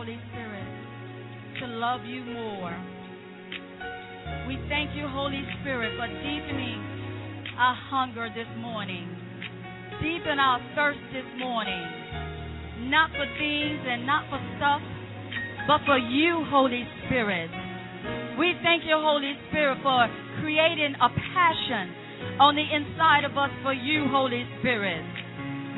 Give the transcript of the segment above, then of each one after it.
Holy Spirit, to love you more. We thank you, Holy Spirit, for deepening our hunger this morning. Deepen our thirst this morning. Not for things and not for stuff, but for you, Holy Spirit. We thank you, Holy Spirit, for creating a passion on the inside of us for you, Holy Spirit.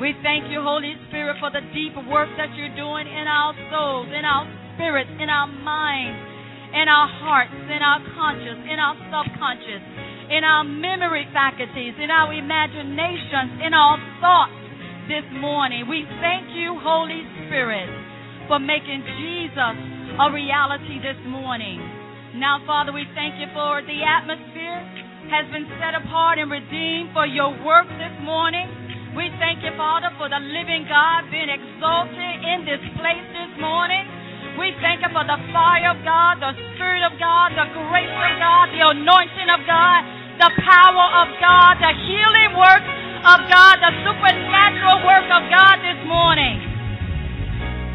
We thank you, Holy Spirit, for the deep work that you're doing in our souls, in our spirits, in our minds, in our hearts, in our conscious, in our subconscious, in our memory faculties, in our imaginations, in our thoughts this morning. We thank you, Holy Spirit, for making Jesus a reality this morning. Now, Father, we thank you for the atmosphere has been set apart and redeemed for your work this morning. We thank you, Father, for the living God being exalted in this place this morning. We thank you for the fire of God, the Spirit of God, the grace of God, the anointing of God, the power of God, the healing work of God, the supernatural work of God this morning.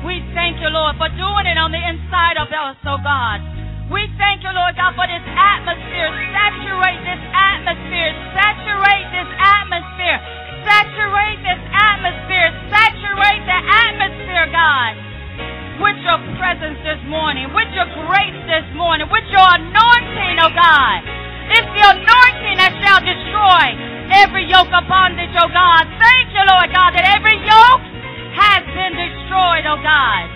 We thank you, Lord, for doing it on the inside of us, oh God. We thank you, Lord God, for this atmosphere. Saturate this atmosphere. Saturate this atmosphere. Saturate this atmosphere. Saturate the atmosphere, God, with your presence this morning, with your grace this morning, with your anointing, oh God. It's the anointing that shall destroy every yoke of bondage, oh God. Thank you, Lord God, that every yoke has been destroyed, oh God.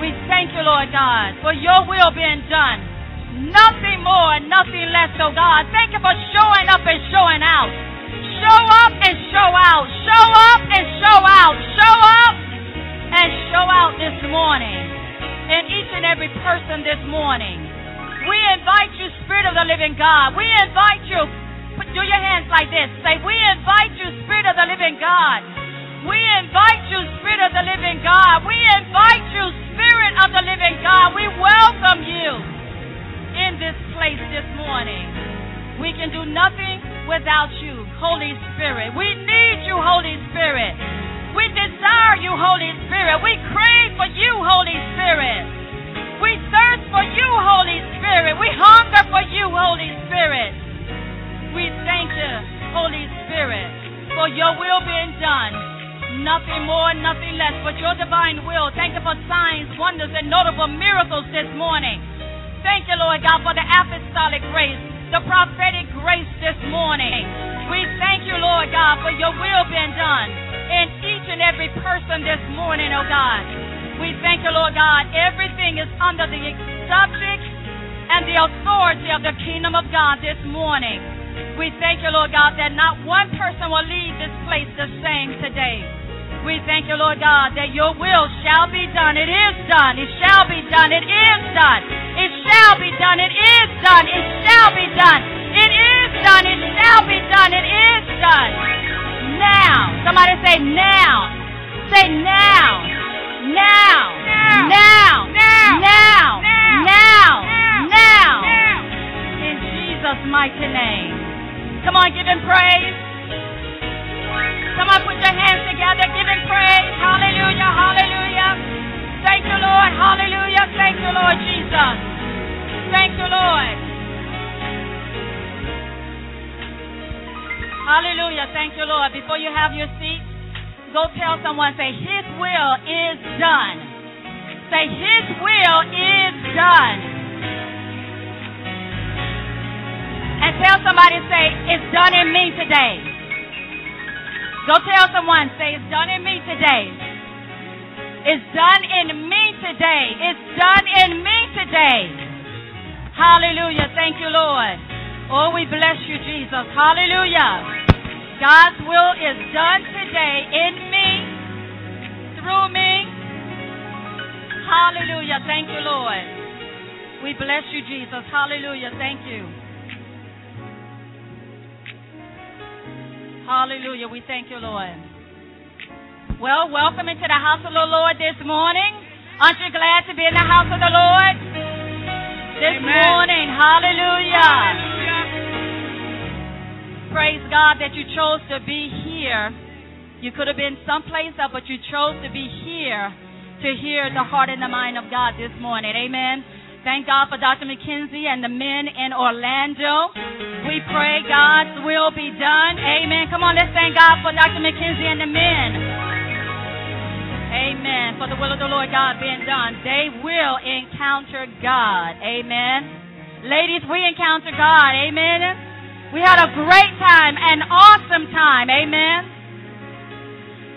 We thank you, Lord God, for your will being done. Nothing more and nothing less, oh God. Thank you for showing up and showing out. Show up and show out. Show up and show out. Show up and show out this morning. And each and every person this morning, we invite you, Spirit of the living God. We invite you. Do your hands like this. Say, we invite you, Spirit of the living God. We invite you, Spirit of the living God. We invite you, Spirit of the living God. We welcome you in this place this morning. We can do nothing without you, Holy Spirit. We need you, Holy Spirit. We desire you, Holy Spirit. We crave for you, Holy Spirit. We thirst for you, Holy Spirit. We hunger for you, Holy Spirit. We thank you, Holy Spirit, for your will being done. Nothing more, nothing less, but your divine will. Thank you for signs, wonders, and notable miracles this morning. Thank you, Lord God, for the apostolic grace, the prophetic grace this morning. We thank you, Lord God, for your will being done in each and every person this morning, oh God. We thank you, Lord God. Everything is under the subject and the authority of the kingdom of God this morning. We thank you, Lord God, that not one person will leave this place the same today. We thank you, Lord God, that your will shall be done. It is done. It shall be done. It is done. It shall be done. It is done. It shall be done. It is done. It shall be done. It is done. Now. Somebody say now. Say now. Now. Now. Now. Now. Now. Now. In Jesus' mighty name. Come on, give him praise. Come on, put your hands together. Give him praise. Hallelujah. Hallelujah. Thank you, Lord. Hallelujah. Thank you, Lord Jesus. Thank you, Lord. Hallelujah. Thank you, Lord. Before you have your seat, go tell someone, say, his will is done. Say, his will is done. And tell somebody, say, it's done in me today. Go tell someone, say, it's done in me today. It's done in me today. It's done in me today. Hallelujah. Thank you, Lord. Oh, we bless you, Jesus. Hallelujah. God's will is done today in me, through me. Hallelujah. Thank you, Lord. We bless you, Jesus. Hallelujah. Thank you. Hallelujah. We thank you, Lord. Well, welcome into the house of the Lord this morning. Aren't you glad to be in the house of the Lord? This Amen. Morning, hallelujah. Hallelujah. Praise God that you chose to be here. You could have been someplace else, but you chose to be here to hear the heart and the mind of God this morning. Amen. Thank God for Dr. McKenzie and the men in Orlando. We pray God's will be done. Amen. Come on, let's thank God for Dr. McKenzie and the men. Amen. For the will of the Lord God being done. They will encounter God. Amen. Ladies, we encounter God. Amen. We had a great time, an awesome time. Amen.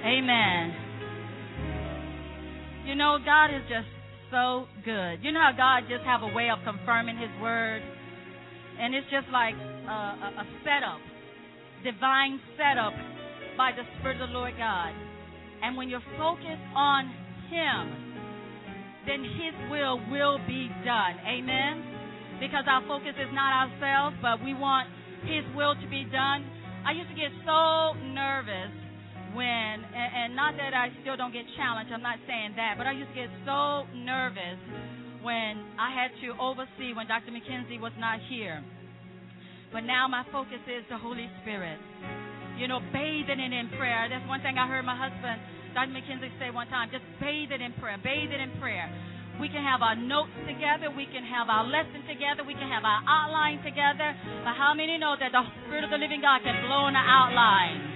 Amen. You know, God is just so good. You know how God just have a way of confirming his word? And it's just like a setup, divine setup by the Spirit of the Lord God. And when you're focused on him, then his will be done. Amen? Because our focus is not ourselves, but we want his will to be done. I used to get so nervous when, and not that I still don't get challenged, I'm not saying that, but I used to get so nervous when I had to oversee when Dr. McKenzie was not here. But now my focus is the Holy Spirit, you know, bathing it in prayer. That's one thing I heard my husband, Dr. McKenzie, say one time, just bathe it in prayer, bathe it in prayer. We can have our notes together, we can have our lesson together, we can have our outline together, but how many know that the Spirit of the living God can blow on the outline?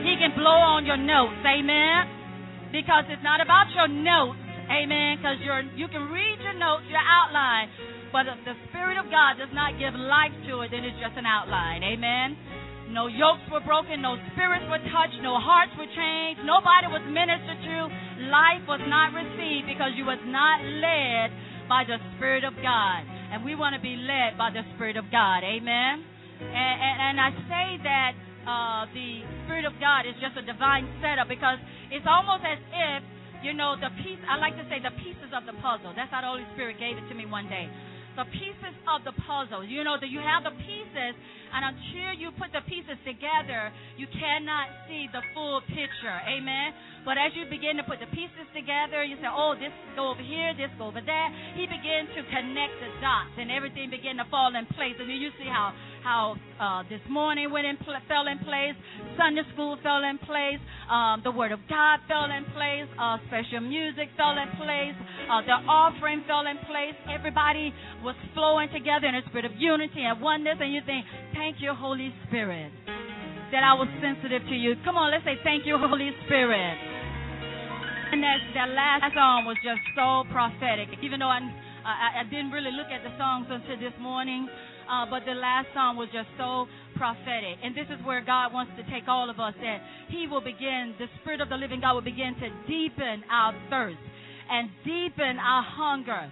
He can blow on your notes, amen, because it's not about your notes, amen, because you can read your notes, your outline, but if the Spirit of God does not give life to it, then it's just an outline, amen. No yokes were broken, no spirits were touched, no hearts were changed, nobody was ministered to, life was not received because you was not led by the Spirit of God, and we want to be led by the Spirit of God, amen, and I say that the Spirit of God is just a divine setup because it's almost as if, you know, the piece, I like to say the pieces of the puzzle. That's how the Holy Spirit gave it to me one day. The pieces of the puzzle. You know, that you have the pieces, and until you put the pieces together, you cannot see the full picture. Amen? But as you begin to put the pieces together, you say, oh, this go over here, this go over there. He began to connect the dots, and everything began to fall in place. And you see how this morning fell in place, Sunday school fell in place, the Word of God fell in place, special music fell in place, the offering fell in place. Everybody was flowing together in a spirit of unity and oneness, and you think, thank you, Holy Spirit, that I was sensitive to you. Come on, let's say thank you, Holy Spirit. And that last song was just so prophetic, even though I didn't really look at the songs until this morning. But the last song was just so prophetic. And this is where God wants to take all of us, that he will begin, the Spirit of the living God will begin to deepen our thirst and deepen our hunger.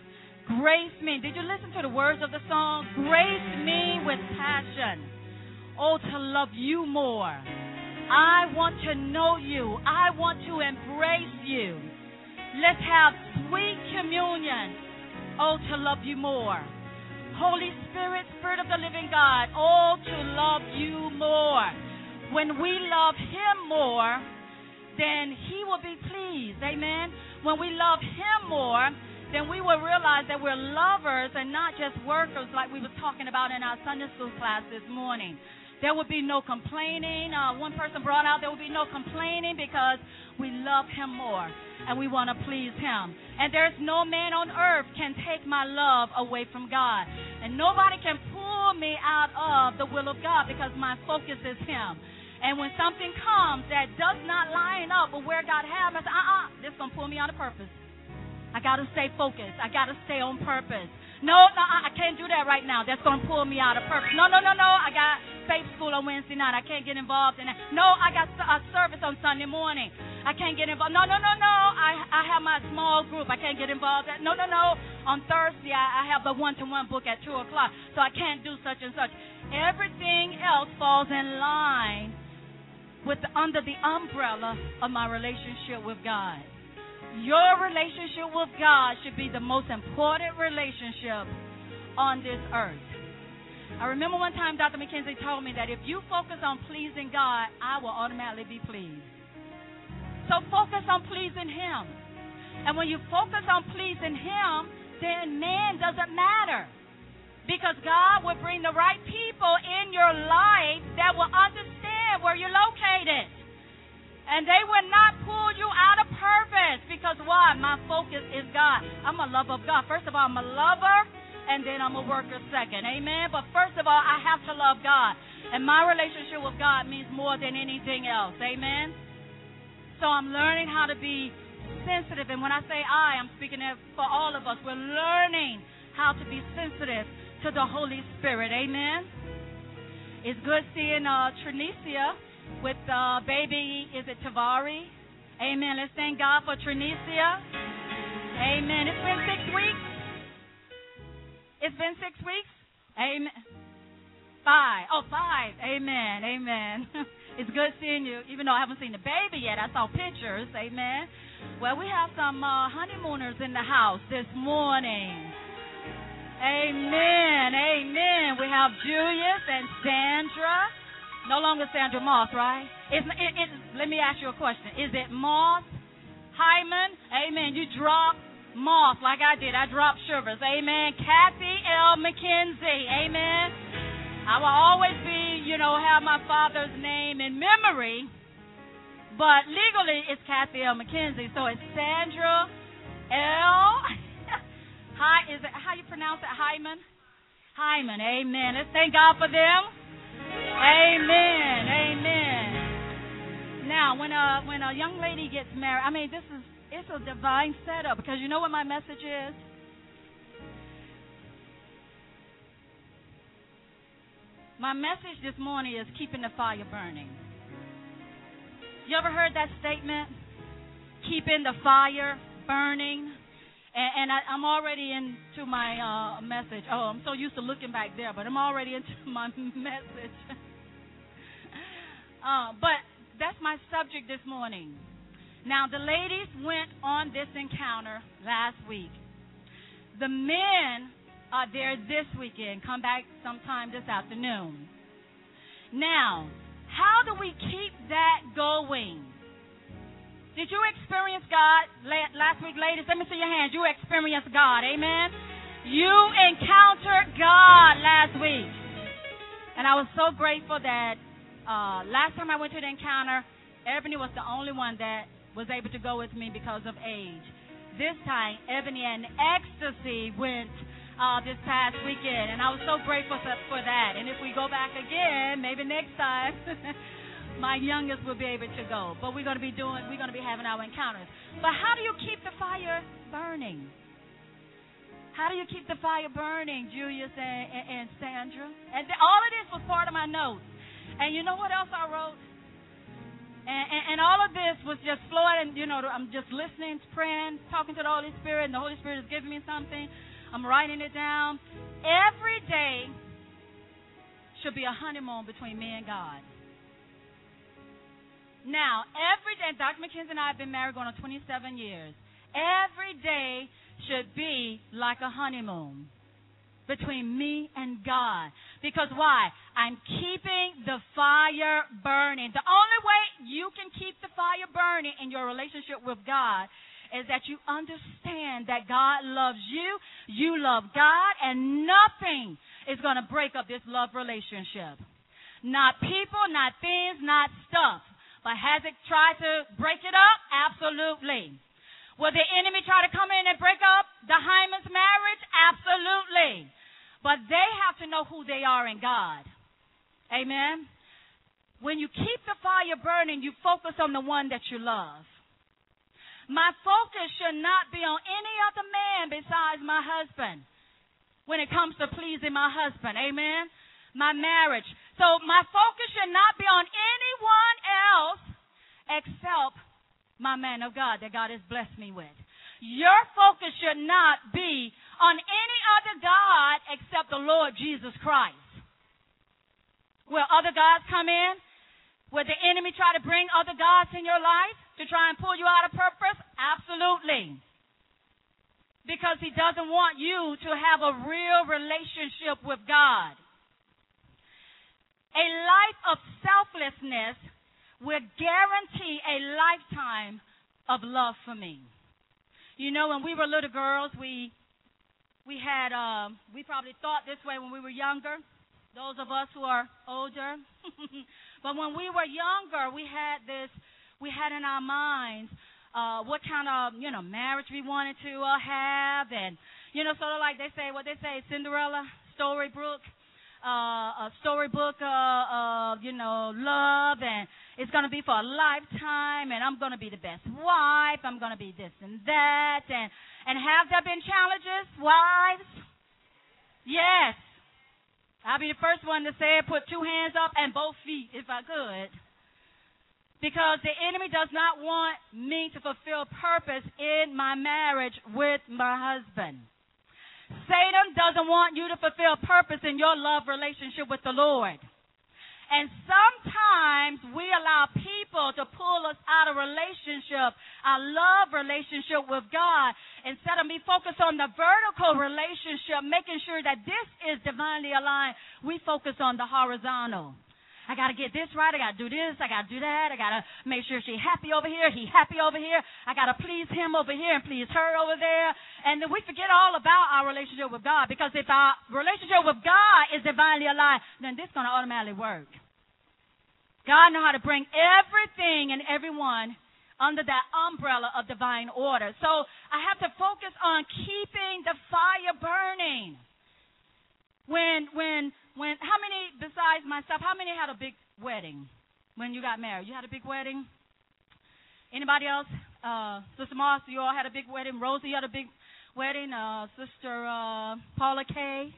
Grace me. Did you listen to the words of the song? Grace me with passion. Oh, to love you more. I want to know you. I want to embrace you. Let's have sweet communion. Oh, to love you more. Holy Spirit, Spirit of the living God, oh, to love you more. When we love him more, then he will be pleased, amen? When we love him more, then we will realize that we're lovers and not just workers like we were talking about in our Sunday school class this morning. There will be no complaining. One person brought out there will be no complaining because we love him more and we want to please him. And there's no man on earth can take my love away from God. And nobody can pull me out of the will of God because my focus is him. And when something comes that does not line up with where God has me, I say, this is going to pull me out of purpose. I got to stay focused. I got to stay on purpose. No, I can't do that right now. That's going to pull me out of purpose. No. I got faith school on Wednesday night. I can't get involved in that. No, I got a service on Sunday morning. I can't get involved. No. I have my small group. I can't get involved. No. On Thursday, I have the one-to-one book at 2 o'clock, so I can't do such and such. Everything else falls in line under the umbrella of my relationship with God. Your relationship with God should be the most important relationship on this earth. I remember one time Dr. McKenzie told me that if you focus on pleasing God, I will automatically be pleased. So focus on pleasing him. And when you focus on pleasing him, then man doesn't matter. Because God will bring the right people in your life that will understand where you're located. And they will not pull you out of purpose. friends. Because why? My focus is God. I'm a lover of God. First of all, I'm a lover, and then I'm a worker second. Amen? But first of all, I have to love God. And my relationship with God means more than anything else. Amen? So I'm learning how to be sensitive. And when I say I, I'm speaking for all of us. We're learning how to be sensitive to the Holy Spirit. Amen? It's good seeing Trinicia with baby, is it Tavari? Amen. Let's thank God for Trinicia. Amen. It's been 6 weeks. It's been 6 weeks. Amen. 5. Oh, 5. Amen. Amen. It's good seeing you, even though I haven't seen the baby yet. I saw pictures. Amen. Well, we have some honeymooners in the house this morning. Amen. Amen. We have Julius and Sandra. No longer Sandra Moss, right? Let me ask you a question. Is it Moss? Hyman? Amen. You dropped Moss like I did. I dropped Shivers. Amen. Kathy L. McKenzie. Amen. I will always be, have my father's name in memory, but legally it's Kathy L. McKenzie. So it's Sandra L. Is it how you pronounce it? Hyman? Hyman. Amen. Let's thank God for them. Amen, amen. Now, when a young lady gets married, I mean, it's a divine setup, because you know what my message is? My message this morning is keeping the fire burning. You ever heard that statement? Keeping the fire burning. And I'm already into my message. Oh, I'm so used to looking back there, but I'm already into my message. But that's my subject this morning. Now, the ladies went on this encounter last week. The men are there this weekend. Come back sometime this afternoon. Now, how do we keep that going? Did you experience God last week, ladies? Let me see your hands. You experienced God. Amen? You encountered God last week. And I was so grateful that last time I went to the encounter, Ebony was the only one that was able to go with me because of age. This time, Ebony and Ecstasy went this past weekend, and I was so grateful for that. And if we go back again, maybe next time, my youngest will be able to go, but we're going to be having our encounters. But how do you keep the fire burning? How do you keep the fire burning, Julius and Sandra? And all of this was part of my notes. And you know what else I wrote? And all of this was just flowing. I'm just listening, praying, talking to the Holy Spirit, and the Holy Spirit is giving me something. I'm writing it down. Every day should be a honeymoon between me and God. Now, every day, Dr. McKenzie and I have been married going on 27 years. Every day should be like a honeymoon between me and God. Because why? I'm keeping the fire burning. The only way you can keep the fire burning in your relationship with God is that you understand that God loves you, you love God, and nothing is going to break up this love relationship. Not people, not things, not stuff. But has it tried to break it up? Absolutely. Will the enemy try to come in and break up the Hyman's marriage? Absolutely. But they have to know who they are in God. Amen? When you keep the fire burning, you focus on the one that you love. My focus should not be on any other man besides my husband when it comes to pleasing my husband. Amen? My marriage. So my focus should not be on anyone else except my man of God that God has blessed me with. Your focus should not be on any other God except the Lord Jesus Christ. Will other gods come in? Will the enemy try to bring other gods in your life to try and pull you out of purpose? Absolutely. Because he doesn't want you to have a real relationship with God. A life of selflessness will guarantee a lifetime of love for me. You know, when we were little girls, we probably thought this way when we were younger, those of us who are older. But when we were younger, we had in our minds what kind of, marriage we wanted to have. And, sort of like they say, Cinderella, storybook, love, and it's going to be for a lifetime, and I'm going to be the best wife, I'm going to be this and that. And have there been challenges, wives? Yes. I'll be the first one to say it, put two hands up and both feet if I could. Because the enemy does not want me to fulfill purpose in my marriage with my husband. Satan doesn't want you to fulfill purpose in your love relationship with the Lord. And sometimes we allow people to pull us out of relationship, our love relationship with God, instead of me focus on the vertical relationship, making sure that this is divinely aligned. We focus on the horizontal. I got to get this right. I got to do this. I got to do that. I got to make sure she's happy over here. He's happy over here. I got to please him over here and please her over there. And then we forget all about our relationship with God, because if our relationship with God is divinely aligned, then this is going to automatically work. God knows how to bring everything and everyone under that umbrella of divine order. So I have to focus on keeping the fire burning. When how many besides myself, how many had a big wedding when you got married? You had a big wedding? Anybody else? Sister Marcia, you all had a big wedding. Rosie had a big wedding. Sister Paula Kay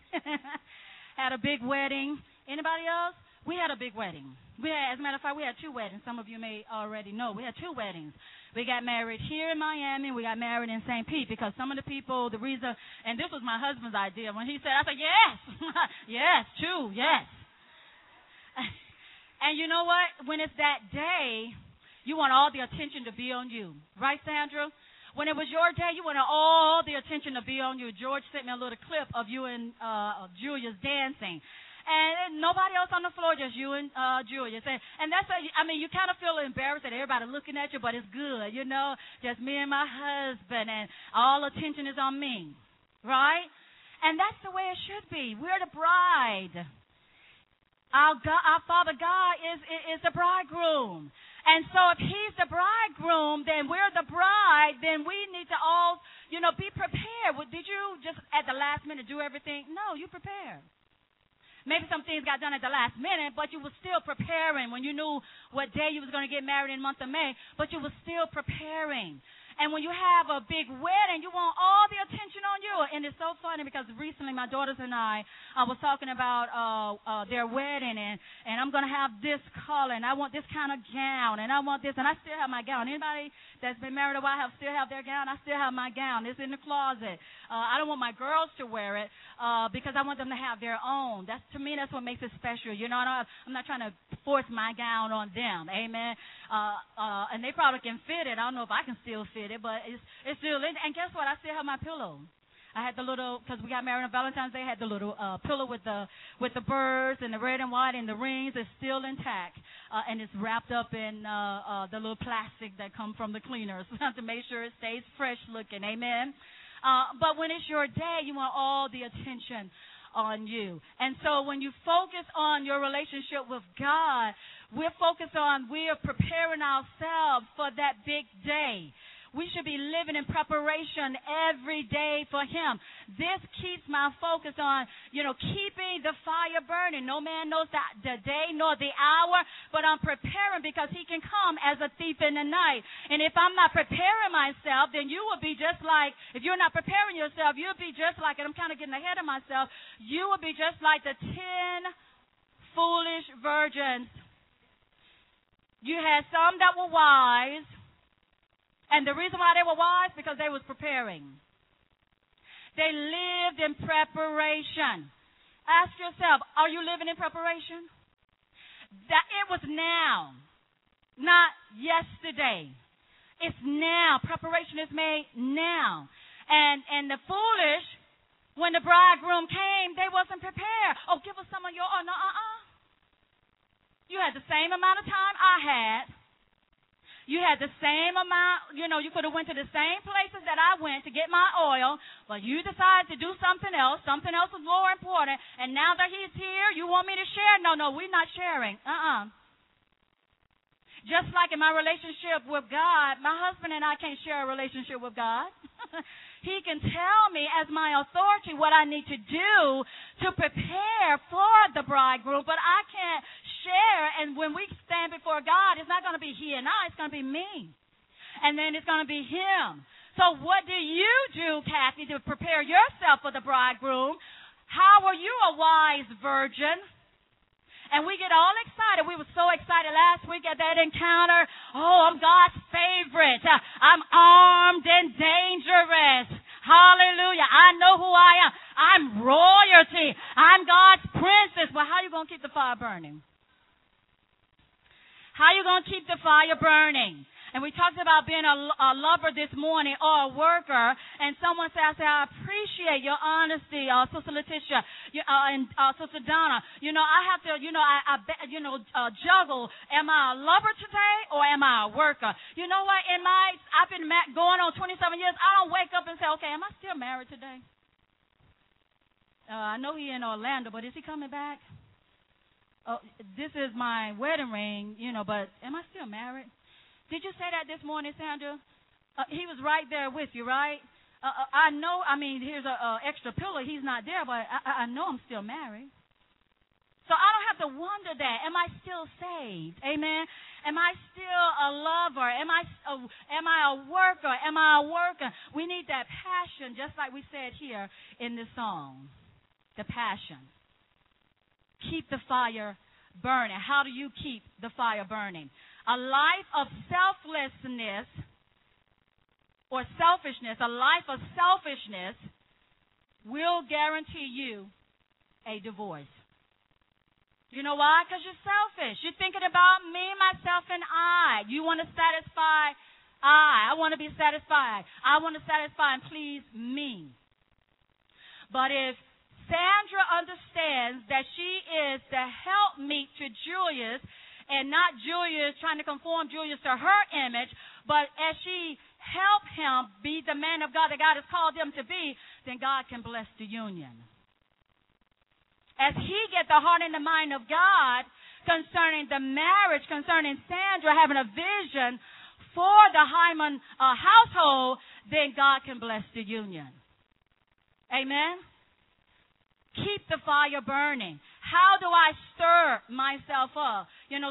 had a big wedding. Anybody else? We had a big wedding. As a matter of fact, we had two weddings. Some of you may already know. We had two weddings. We got married here in Miami. We got married in St. Pete, because some of the people, the reason, and this was my husband's idea. When he said, I said, yes, yes, two, yes. And you know what? When it's that day, you want all the attention to be on you. Right, Sandra? When it was your day, you wanted all the attention to be on you. George sent me a little clip of you and of Julia's dancing. And nobody else on the floor, just you and Julius. And that's, you kind of feel embarrassed that everybody looking at you, but it's good, just me and my husband, and all attention is on me, right? And that's the way it should be. We're the bride. Our Father God is the bridegroom. And so if he's the bridegroom, then we're the bride, then we need to all, be prepared. Well, did you just at the last minute do everything? No, you prepared. Maybe some things got done at the last minute, but you were still preparing when you knew what day you was going to get married in the month of May, but you were still preparing. And when you have a big wedding, you want all the attention on you. And it's so funny because recently my daughters and I was talking about their wedding, and I'm going to have this color, and I want this kind of gown, and I want this, and I still have my gown. Anybody that's been married a while still have their gown? I still have my gown. It's in the closet. I don't want my girls to wear it because I want them to have their own. That's, to me, that's what makes it special. I'm not trying to force my gown on them. Amen. And they probably can fit it. I don't know if I can still fit it. But it's still in. And guess what? I still have my pillow. I had the little, because we got married on Valentine's Day, I had the little pillow with the birds and the red and white and the rings. It's still intact. And it's wrapped up in the little plastic that come from the cleaners to make sure it stays fresh looking. Amen. But when it's your day, you want all the attention on you. And so when you focus on your relationship with God, we are preparing ourselves for that big day. We should be living in preparation every day for him. This keeps my focus on, keeping the fire burning. No man knows the day nor the hour, but I'm preparing because he can come as a thief in the night. And if I'm not preparing myself, then you will be just like, if you're not preparing yourself, you'll be just like, and I'm kind of getting ahead of myself, you will be just like the 10 foolish virgins. You had some that were wise. And the reason why they were wise, because they was preparing. They lived in preparation. Ask yourself, are you living in preparation? That it was now, not yesterday. It's now. Preparation is made now. And the foolish, when the bridegroom came, they wasn't prepared. Oh, give us some of your own. No. You had the same amount of time I had. You had the same amount, you could have went to the same places that I went to get my oil, but you decided to do something else. Something else was more important, and now that he's here, you want me to share? No, we're not sharing. Just like in my relationship with God, my husband and I can't share a relationship with God. He can tell me as my authority what I need to do to prepare for the bridegroom, but I can't share. And when we stand before God, it's not going to be he and I, it's going to be me. And then it's going to be him. So what do you do, Kathy, to prepare yourself for the bridegroom? How are you a wise virgin? And we get all excited. We were so excited last week at that encounter. Oh, I'm God's favorite. I'm armed and dangerous. Hallelujah. I know who I am. I'm royalty. I'm God's princess. Well, how are you going to keep the fire burning? How are you going to keep the fire burning? And we talked about being a lover this morning or a worker. And someone said, I appreciate your honesty, Sister Letitia and Sister Donna. You know, I have to, juggle. Am I a lover today or am I a worker? You know what? I've been going on 27 years. I don't wake up and say, okay, am I still married today? I know he in Orlando, but is he coming back? This is my wedding ring, but am I still married? Did you say that this morning, Sandra? He was right there with you, right? I know, here's an extra pillow. He's not there, but I know I'm still married. So I don't have to wonder that. Am I still saved? Amen? Am I still a lover? Am I a worker? Am I a worker? We need that passion, just like we said here in this song, the passion. Keep the fire burning. How do you keep the fire burning? A life of selflessness or selfishness, a life of selfishness will guarantee you a divorce. You know why? Because you're selfish. You're thinking about me, myself, and I. You want to satisfy I. I want to be satisfied. I want to satisfy and please me. But if Sandra understands that she is the helpmeet to Julius, and not Julius trying to conform Julius to her image, but as she helped him be the man of God that God has called him to be, then God can bless the union. As he gets the heart and the mind of God concerning the marriage, concerning Sandra having a vision for the Hyman household, then God can bless the union. Amen? Keep the fire burning. How do I stir myself up?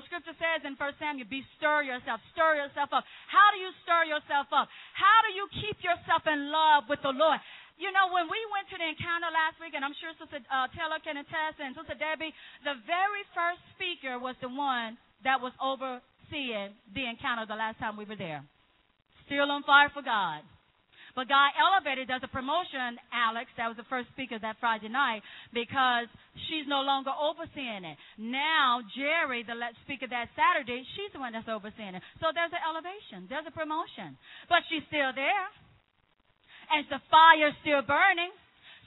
Scripture says in 1 Samuel, stir yourself up. How do you stir yourself up? How do you keep yourself in love with the Lord? When we went to the encounter last week, and I'm sure Sister Taylor can attest, and Sister Debbie, the very first speaker was the one that was overseeing the encounter the last time we were there. Still on fire for God. But God elevated us a promotion, Alex, that was the first speaker that Friday night, because she's no longer overseeing it. Now, Jerry, the speaker that Saturday, she's the one that's overseeing it. So there's an elevation. There's a promotion. But she's still there. And the fire's still burning.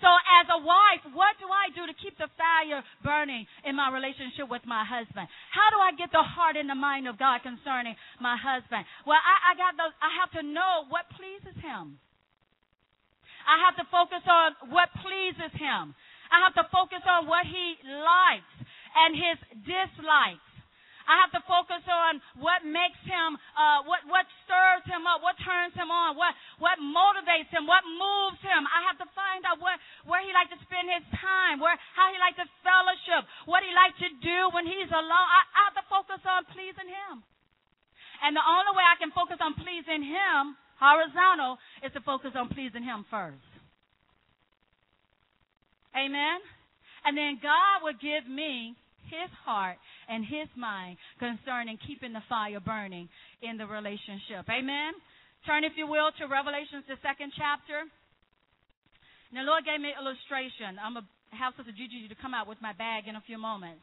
So as a wife, what do I do to keep the fire burning in my relationship with my husband? How do I get the heart and the mind of God concerning my husband? Well, I have to know what pleases him. I have to focus on what pleases him. I have to focus on what he likes and his dislikes. I have to focus on what makes him, what stirs him up, what turns him on, what motivates him, what moves him. I have to find out where he likes to spend his time, how he likes to fellowship, what he likes to do when he's alone. I have to focus on pleasing him. And the only way I can focus on pleasing him horizontal is to focus on pleasing him first. Amen? And then God will give me his heart and his mind concerning keeping the fire burning in the relationship. Amen? Turn, if you will, to Revelation, the 2nd chapter. And the Lord gave me an illustration. I'm going to have Sister Gigi to come out with my bag in a few moments.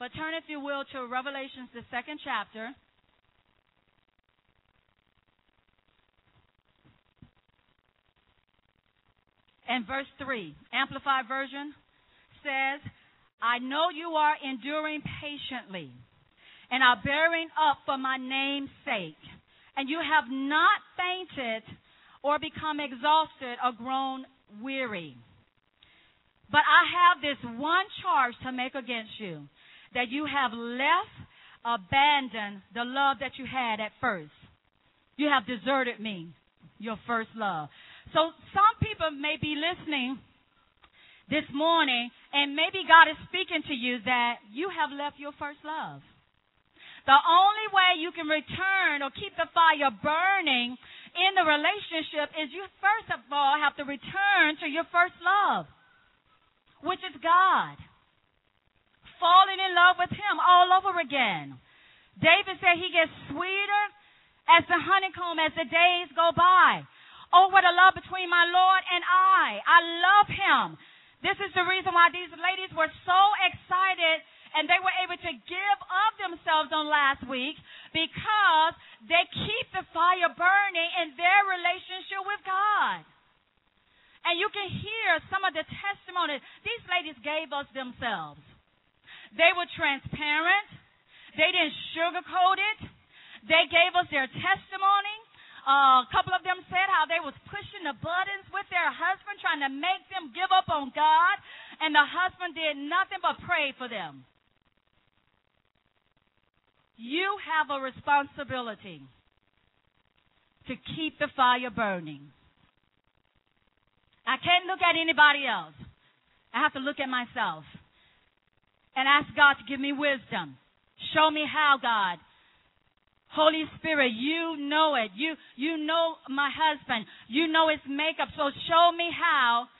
But turn, if you will, to Revelation, the 2nd chapter. And verse 3, Amplified Version, says, I know you are enduring patiently and are bearing up for my name's sake, and you have not fainted or become exhausted or grown weary. But I have this one charge to make against you, that you have left abandoned the love that you had at first. You have deserted me, your first love. So some people may be listening this morning, and maybe God is speaking to you that you have left your first love. The only way you can return or keep the fire burning in the relationship is you first of all have to return to your first love, which is God. Falling in love with him all over again. David said he gets sweeter as the honeycomb as the days go by. Oh, what a love between my Lord and I. I love him. This is the reason why these ladies were so excited and they were able to give of themselves on last week because they keep the fire burning in their relationship with God. And you can hear some of the testimonies. These ladies gave us themselves. They were transparent. They didn't sugarcoat it. They gave us their testimony. A couple of them said how they was pushing the buttons with their husband, trying to make them give up on God. And the husband did nothing but pray for them. You have a responsibility to keep the fire burning. I can't look at anybody else. I have to look at myself and ask God to give me wisdom. Show me how, God. Holy Spirit, you know it. You know my husband. You know his makeup. So show me how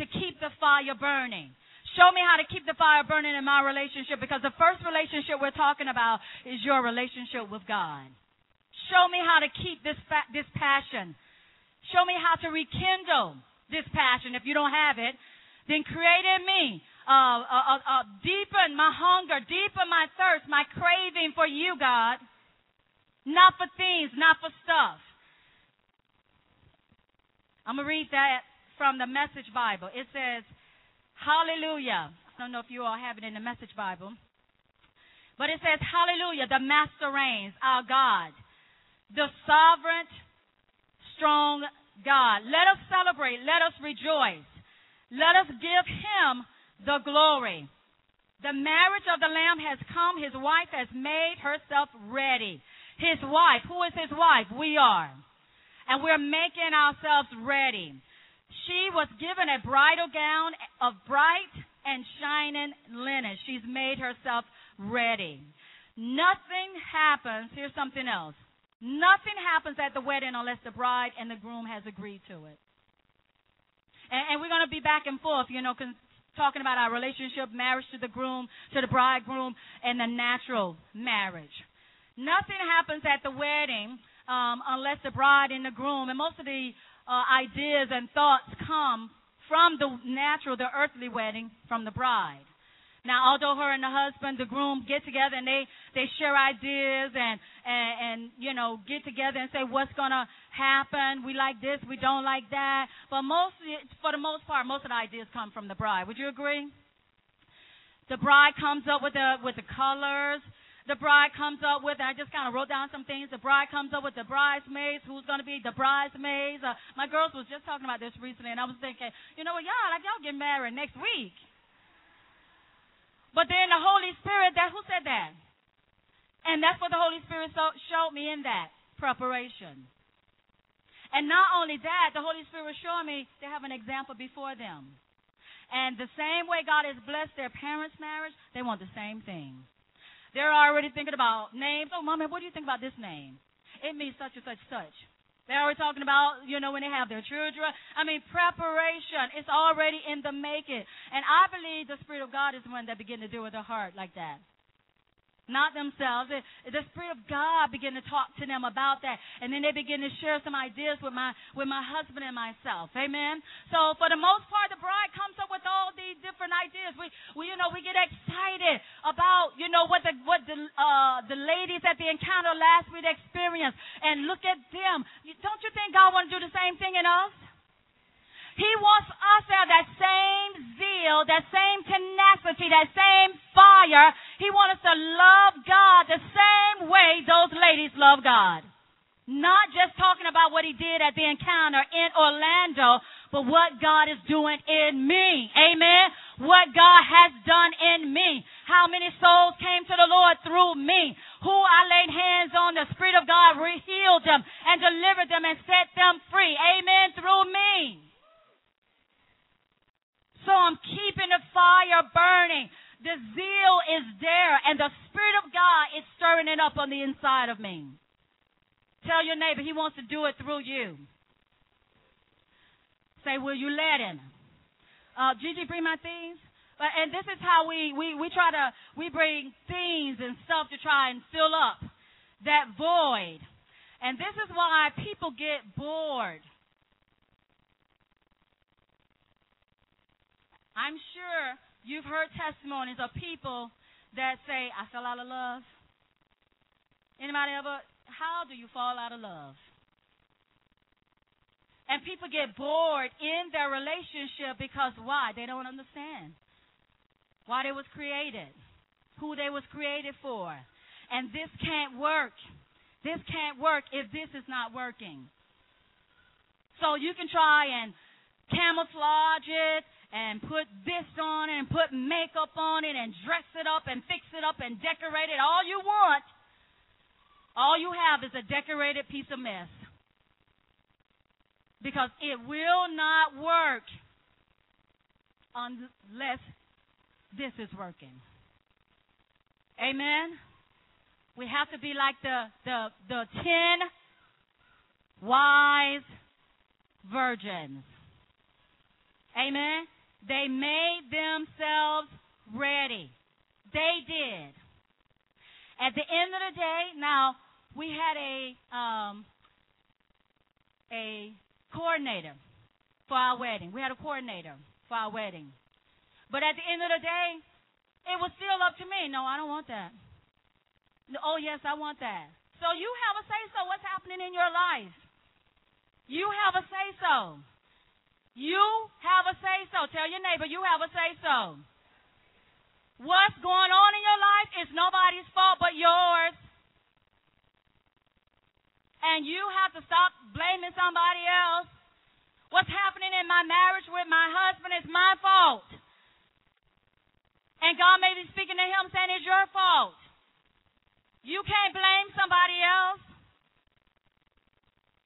to keep the fire burning. Show me how to keep the fire burning in my relationship, because the first relationship we're talking about is your relationship with God. Show me how to keep this passion. Show me how to rekindle this passion. If you don't have it, then create in me. Deepen my hunger, deepen my thirst, my craving for you, God. Not for things, not for stuff. I'm going to read that from the Message Bible. It says, hallelujah. I don't know if you all have it in the Message Bible. But it says, hallelujah, the Master reigns, our God, the sovereign, strong God. Let us celebrate. Let us rejoice. Let us give him the glory. The marriage of the Lamb has come. His wife has made herself ready. His wife. Who is his wife? We are. And we're making ourselves ready. She was given a bridal gown of bright and shining linen. She's made herself ready. Nothing happens. Here's something else. Nothing happens at the wedding unless the bride and the groom has agreed to it. And we're going to be back and forth, you know, talking about our relationship, marriage to the groom, to the bridegroom, and the natural marriage. Nothing happens at the wedding unless the bride and the groom, and most of the ideas and thoughts come from the natural, the earthly wedding, from the bride. Now, although her and the husband, the groom, get together and they share ideas and you know, get together and say what's going to happen. We like this, we don't like that. But for the most part, most of the ideas come from the bride. Would you agree? The bride comes up with the colors. The bride comes up with, and I just kind of wrote down some things. The bride comes up with the bridesmaids, who's going to be the bridesmaids. My girls was just talking about this recently, and I was thinking, you know what, y'all get married next week. But then the Holy Spirit, who said that? And that's what the Holy Spirit showed me in that preparation. And not only that, the Holy Spirit showed me they have an example before them. And the same way God has blessed their parents' marriage, they want the same thing. They're already thinking about names. Oh, Mommy, what do you think about this name? It means such and such, such. They're already talking about, you know, when they have their children. I mean, preparation. It's already in the making. And I believe the Spirit of God is the one that begins to deal with their heart like that. Not themselves. The Spirit of God begin to talk to them about that. And then they begin to share some ideas with my husband and myself. Amen? So for the most part, the bride comes up with all these different ideas. We get excited about, you know, what the ladies at the encounter last week experienced. And look at them. Don't you think God wants to do the same thing in us? He wants us to have that same zeal, that same tenacity, that same fire. He wants us to love God the same way those ladies love God. Not just talking about what he did at the encounter in Orlando, but what God is doing in me. Amen? What God has done in me. How many souls came to the Lord through me. who I laid hands on, the Spirit of God healed them and delivered them and set them free. Amen. Through me. So I'm keeping the fire burning. The zeal is there, and the Spirit of God is stirring it up on the inside of me. Tell your neighbor he wants to do it through you. Say, will you let him? Gigi, bring my things. And this is how we try to, we bring things and stuff to try and fill up that void. And this is why people get bored. I'm sure you've heard testimonies of people that say, I fell out of love. Anybody ever, how do you fall out of love? And people get bored in their relationship because why? They don't understand why they was created, who they was created for. And this can't work. This can't work if this is not working. So you can try and camouflage it and put this on it and put makeup on it and dress it up and fix it up and decorate it all you want. All you have is a decorated piece of mess because it will not work unless this is working. Amen? We have to be like the 10 wise virgins. Amen? They made themselves ready. They did. At the end of the day, now, we had a coordinator for our wedding. We had a coordinator for our wedding. But at the end of the day, it was still up to me. No, I don't want that. No, oh, yes, I want that. So you have a say-so. What's happening in your life? You have a say-so. You have a say-so. Tell your neighbor, you have a say-so. What's going on in your life is nobody's fault but yours. And you have to stop blaming somebody else. What's happening in my marriage with my husband is my fault. And God may be speaking to him saying it's your fault. You can't blame somebody else.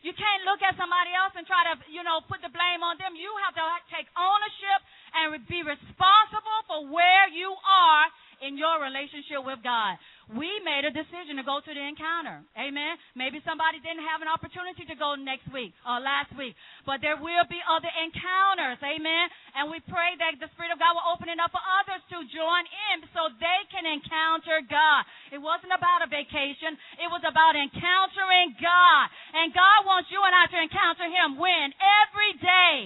You can't look at somebody else and try to, put the blame on them. You have to take ownership and be responsible for where you are in your relationship with God. We made a decision to go to the encounter. Amen. Maybe somebody didn't have an opportunity to go next week or last week, but there will be other encounters. Amen. And we pray that the Spirit of God will open it up for others to join in so they can encounter God. It wasn't about a vacation. It was about encountering God. And God wants you and I to encounter him when? Every day.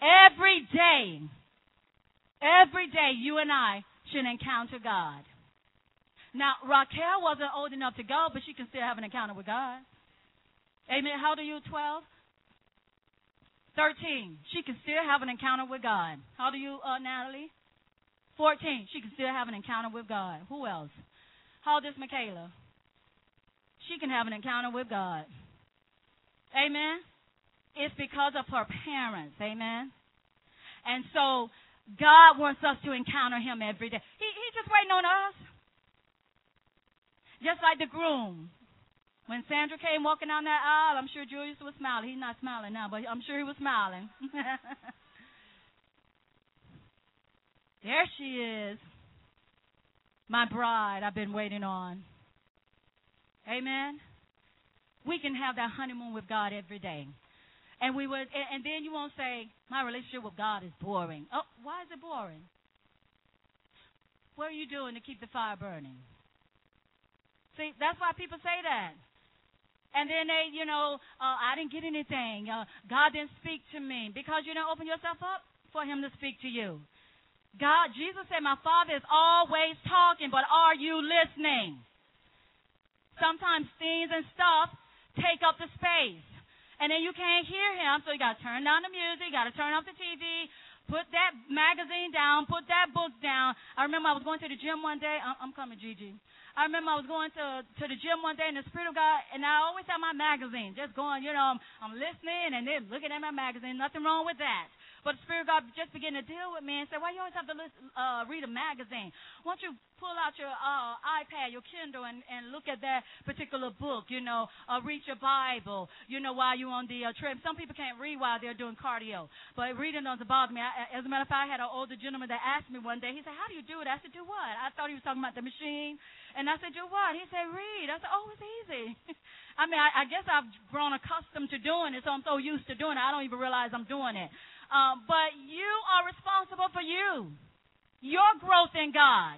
Every day. Every day you and I should encounter God. Now, Raquel wasn't old enough to go, but she can still have an encounter with God. Amen. How old are you, 12? 13. She can still have an encounter with God. How old are you, Natalie? 14. She can still have an encounter with God. Who else? How old is Michaela? She can have an encounter with God. Amen. It's because of her parents. Amen. And so God wants us to encounter him every day. He's just waiting on us. Just like the groom. When Sandra came walking down that aisle, I'm sure Julius was smiling. He's not smiling now, but I'm sure he was smiling. There she is. My bride I've been waiting on. Amen. We can have that honeymoon with God every day. And then you won't say, my relationship with God is boring. Oh, why is it boring? What are you doing to keep the fire burning? See, that's why people say that. And then they, I didn't get anything. God didn't speak to me. Because you didn't open yourself up for him to speak to you. Jesus said, my Father is always talking, but are you listening? Sometimes things and stuff take up the space. And then you can't hear him, so you got to turn down the music, you got to turn off the TV, put that magazine down, put that book down. I remember I was going to the gym one day. I'm coming, Gigi. I remember I was going to the gym one day, and the Spirit of God, and I always had my magazine, just going, I'm listening and then looking at my magazine. Nothing wrong with that. But the Spirit of God just began to deal with me and said, why you always have to read a magazine? Why don't you pull out your iPad, your Kindle, and look at that particular book, you know, read your Bible, you know, while you're on the trip. Some people can't read while they're doing cardio, but reading doesn't bother me. As a matter of fact, I had an older gentleman that asked me one day, he said, how do you do it? I said, do what? I thought he was talking about the machine, and I said, do what? He said, read. I said, oh, it's easy. I mean, I guess I've grown accustomed to doing it, so I'm so used to doing it, I don't even realize I'm doing it. But you are responsible for you, your growth in God.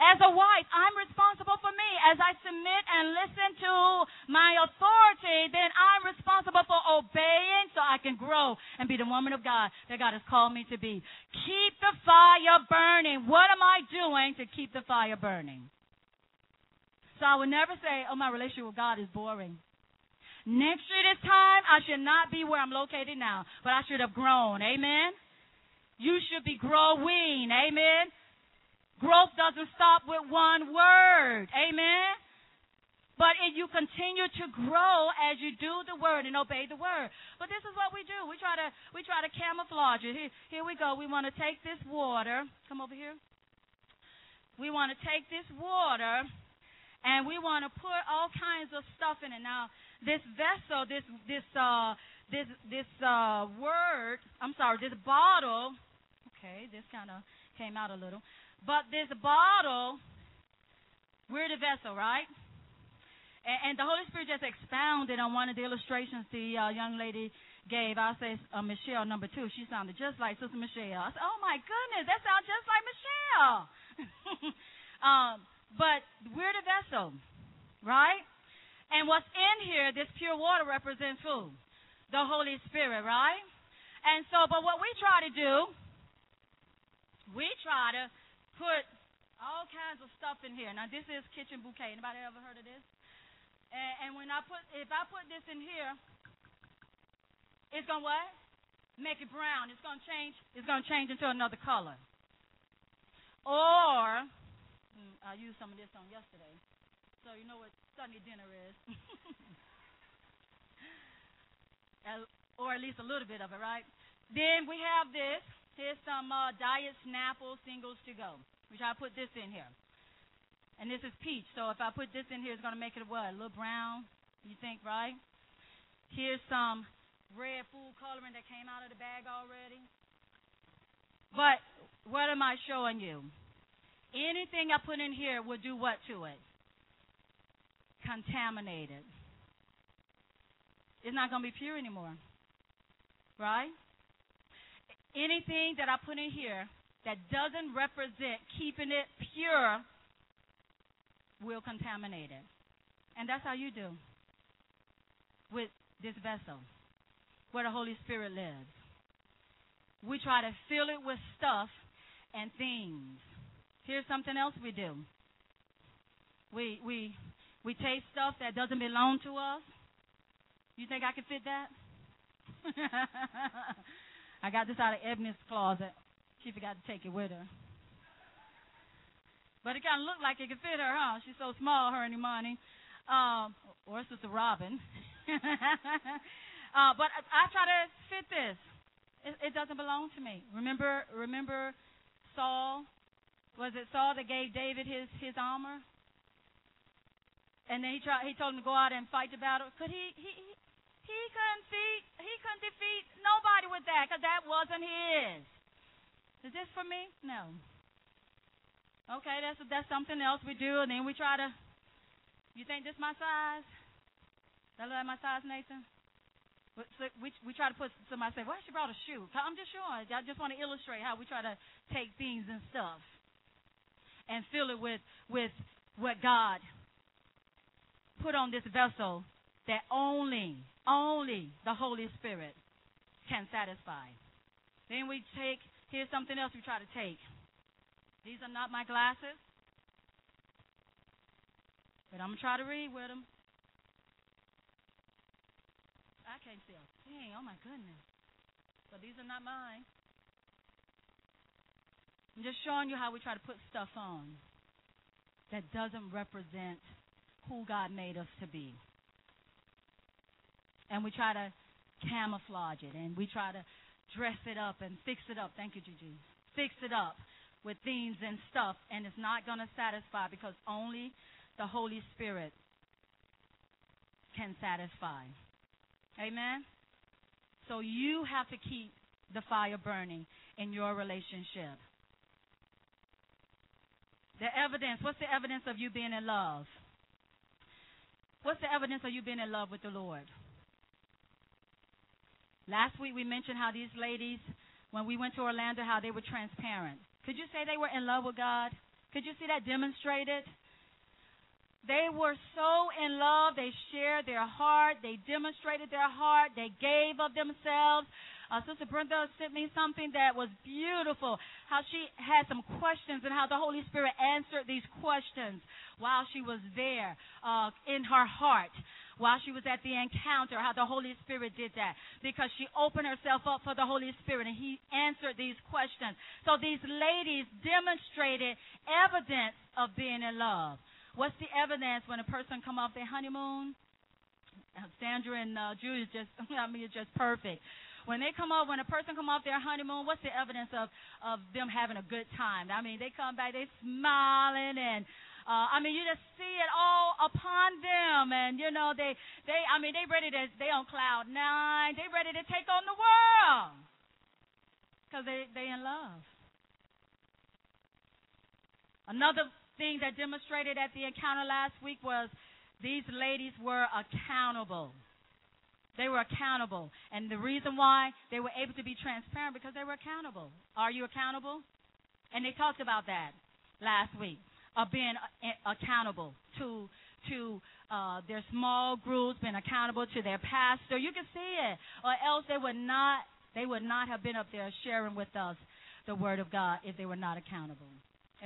As a wife, I'm responsible for me. As I submit and listen to my authority, then I'm responsible for obeying so I can grow and be the woman of God that God has called me to be. Keep the fire burning. What am I doing to keep the fire burning? So I would never say, oh, my relationship with God is boring. Next year this time, I should not be where I'm located now, but I should have grown. Amen? You should be growing. Amen? Growth doesn't stop with one word. Amen? But if you continue to grow as you do the word and obey the word. But this is what we do. We try to camouflage it. Here we go. We want to take this water. Come over here. We want to take this water, and we want to put all kinds of stuff in it. Now, this vessel, this bottle, okay, this kind of came out a little, but this bottle, we're the vessel, right? And the Holy Spirit just expounded on one of the illustrations the young lady gave. I'll say Michelle, number 2. She sounded just like Sister Michelle. I said, oh, my goodness, that sounds just like Michelle. But we're the vessel, right? And what's in here, this pure water, represents who? The Holy Spirit, right? And so, but what we try to do, we try to put all kinds of stuff in here. Now, this is kitchen bouquet. Anybody ever heard of this? And if I put this in here, it's going to what? Make it brown. It's going to change into another color. Or, I used some of this on yesterday, so you know what Sunday dinner is. Or at least a little bit of it, right? Then we have this. Here's some Diet Snapple singles to go. We try to put this in here. And this is peach, so if I put this in here, it's going to make it what? A little brown, you think, right? Here's some red food coloring that came out of the bag already. But what am I showing you? Anything I put in here will do what to it? Contaminated. It's not going to be pure anymore, right? Anything that I put in here that doesn't represent keeping it pure will contaminate it. And that's how you do with this vessel where the Holy Spirit lives. We try to fill it with stuff and things. Here's something else we do. We taste stuff that doesn't belong to us. You think I can fit that? I got this out of Ebony's closet. She forgot to take it with her. But it kind of looked like it could fit her, huh? She's so small, her and Imani. Or Sister Robin. But I try to fit this. It doesn't belong to me. Remember Saul? Was it Saul that gave David his armor? And then he told him to go out and fight the battle. Could he couldn't defeat nobody with that, because that wasn't his. Is this for me? No. Okay, that's something else we do, and then we try to, you think this my size? That look like my size, Nathan? We try to put, somebody say, well, she brought a shoe. I'm just showing. I just want to illustrate how we try to take things and stuff and fill it with what God put on this vessel that only the Holy Spirit can satisfy. Then we take, here's something else we try to take. These are not my glasses, but I'm going to try to read with them. I can't see a thing. Oh, my goodness. So these are not mine. I'm just showing you how we try to put stuff on that doesn't represent who God made us to be. And we try to camouflage it, and we try to dress it up and fix it up. Thank you, Gigi. Fix it up with things and stuff, and it's not going to satisfy because only the Holy Spirit can satisfy. Amen? So you have to keep the fire burning in your relationship. The evidence, what's the evidence of you being in love? What's the evidence of you being in love with the Lord? Last week we mentioned how these ladies, when we went to Orlando, how they were transparent. Could you say they were in love with God? Could you see that demonstrated? They were so in love, they shared their heart, they demonstrated their heart, they gave of themselves. Sister Brenda sent me something that was beautiful, how she had some questions and how the Holy Spirit answered these questions while she was there in her heart, while she was at the encounter, how the Holy Spirit did that because she opened herself up for the Holy Spirit and he answered these questions. So these ladies demonstrated evidence of being in love. What's the evidence when a person come off their honeymoon? Sandra and Jude is just, just perfect. When a person come off their honeymoon, what's the evidence of them having a good time? I mean, they come back, they smiling and you just see it all upon them, and you know they ready to, they on cloud nine, they ready to take on the world, because they in love. Another thing that demonstrated at the encounter last week was these ladies were accountable. They were accountable, and the reason why they were able to be transparent because they were accountable. Are you accountable? And they talked about that last week. Of being accountable to their small groups, being accountable to their pastor. You can see it, or else they would not have been up there sharing with us the word of God if they were not accountable.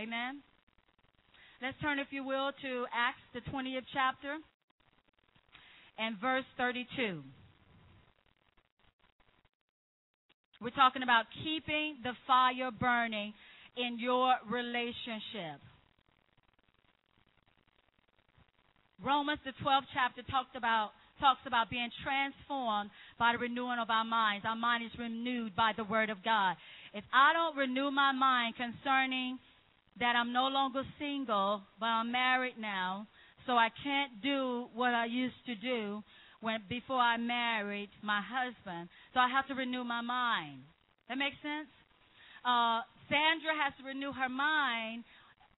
Amen. Let's turn, if you will, to Acts the 20th chapter and verse 32. We're talking about keeping the fire burning in your relationship. Romans, the 12th chapter, talks about being transformed by the renewing of our minds. Our mind is renewed by the word of God. If I don't renew my mind concerning that I'm no longer single, but I'm married now, so I can't do what I used to do before I married my husband, so I have to renew my mind. That makes sense? Sandra has to renew her mind,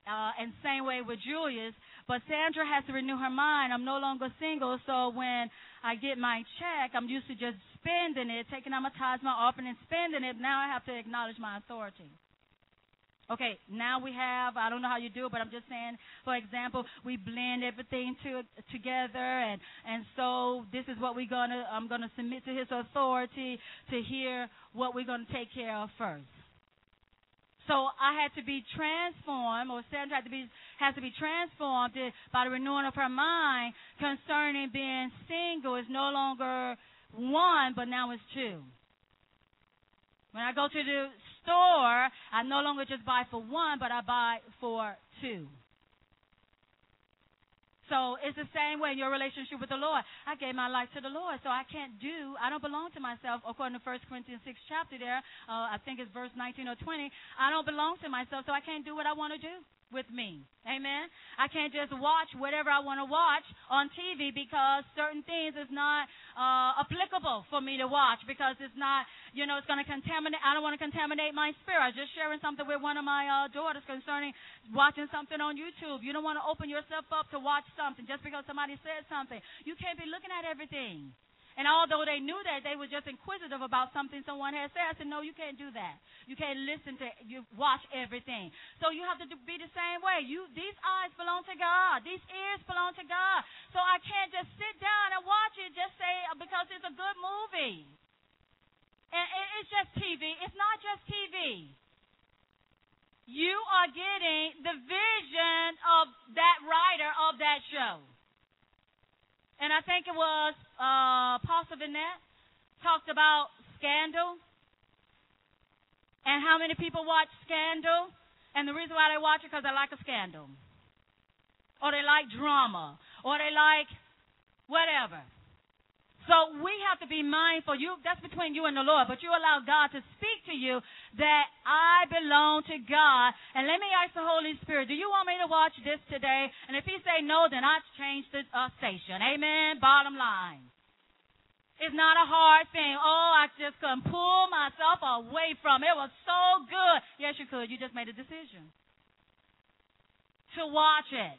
and same way with Julius. But Sandra has to renew her mind. I'm no longer single, so when I get my check, I'm used to just spending it, taking out my tithes, my offering, and spending it. Now I have to acknowledge my authority. Okay, now we have, I don't know how you do it, but I'm just saying, for example, we blend everything together, and so this is what I'm going to submit to his authority to hear what we're going to take care of first. So I had to be transformed, or Sandra has to be transformed by the renewing of her mind concerning being single. It's no longer one, but now it's two. When I go to the store, I no longer just buy for one, but I buy for two. So it's the same way in your relationship with the Lord. I gave my life to the Lord, so I don't belong to myself, according to 1 Corinthians 6 chapter there, I think it's verse 19 or 20. I don't belong to myself, so I can't do what I want to do with me. Amen? I can't just watch whatever I want to watch on TV because certain things is not applicable for me to watch because it's not, it's going to contaminate. I don't want to contaminate my spirit. I was just sharing something with one of my daughters concerning watching something on YouTube. You don't want to open yourself up to watch something just because somebody said something. You can't be looking at everything. And although they knew that, they were just inquisitive about something someone had said. I said, no, you can't do that. You can't you watch everything. So you have to be the same way. These eyes belong to God. These ears belong to God. So I can't just sit down and watch it just say, because it's a good movie. And it's just TV. It's not just TV. You are getting the vision of that writer of that show. And I think it was Pastor Vanette talked about Scandal and how many people watch Scandal. And the reason why they watch it because they like a scandal. Or they like drama. Or they like whatever. So we have to be mindful. That's between you and the Lord, but you allow God to speak to you that I belong to God. And let me ask the Holy Spirit, do you want me to watch this today? And if he say no, then I change the station. Amen? Bottom line. It's not a hard thing. Oh, I just couldn't pull myself away from it. It was so good. Yes, you could. You just made a decision to watch it.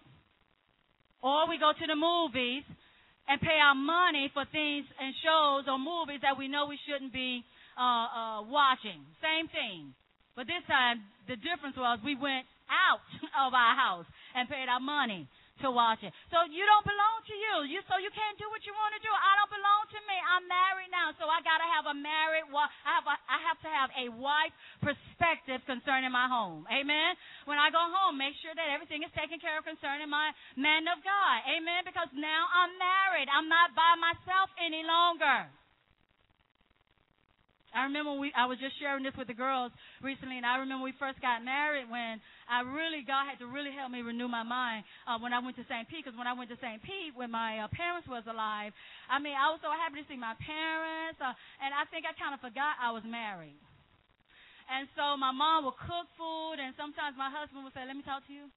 Or we go to the movies and pay our money for things and shows or movies that we know we shouldn't be watching. Same thing. But this time, the difference was we went out of our house and paid our money to watch it. So you don't belong to you. So you can't do what you want to do. I don't belong to me. I'm married now, so I got to have a married wife. I have to have a wife perspective concerning my home. Amen? When I go home, make sure that everything is taken care of concerning my man of God. Amen? Because now I'm married. I'm not by myself any longer. I remember I was just sharing this with the girls recently, and I remember we first got married when God had to really help me renew my mind when I went to St. Pete, because when I went to St. Pete, when my parents was alive, I mean, I was so happy to see my parents, and I think I kind of forgot I was married. And so my mom would cook food, and sometimes my husband would say, let me talk to you.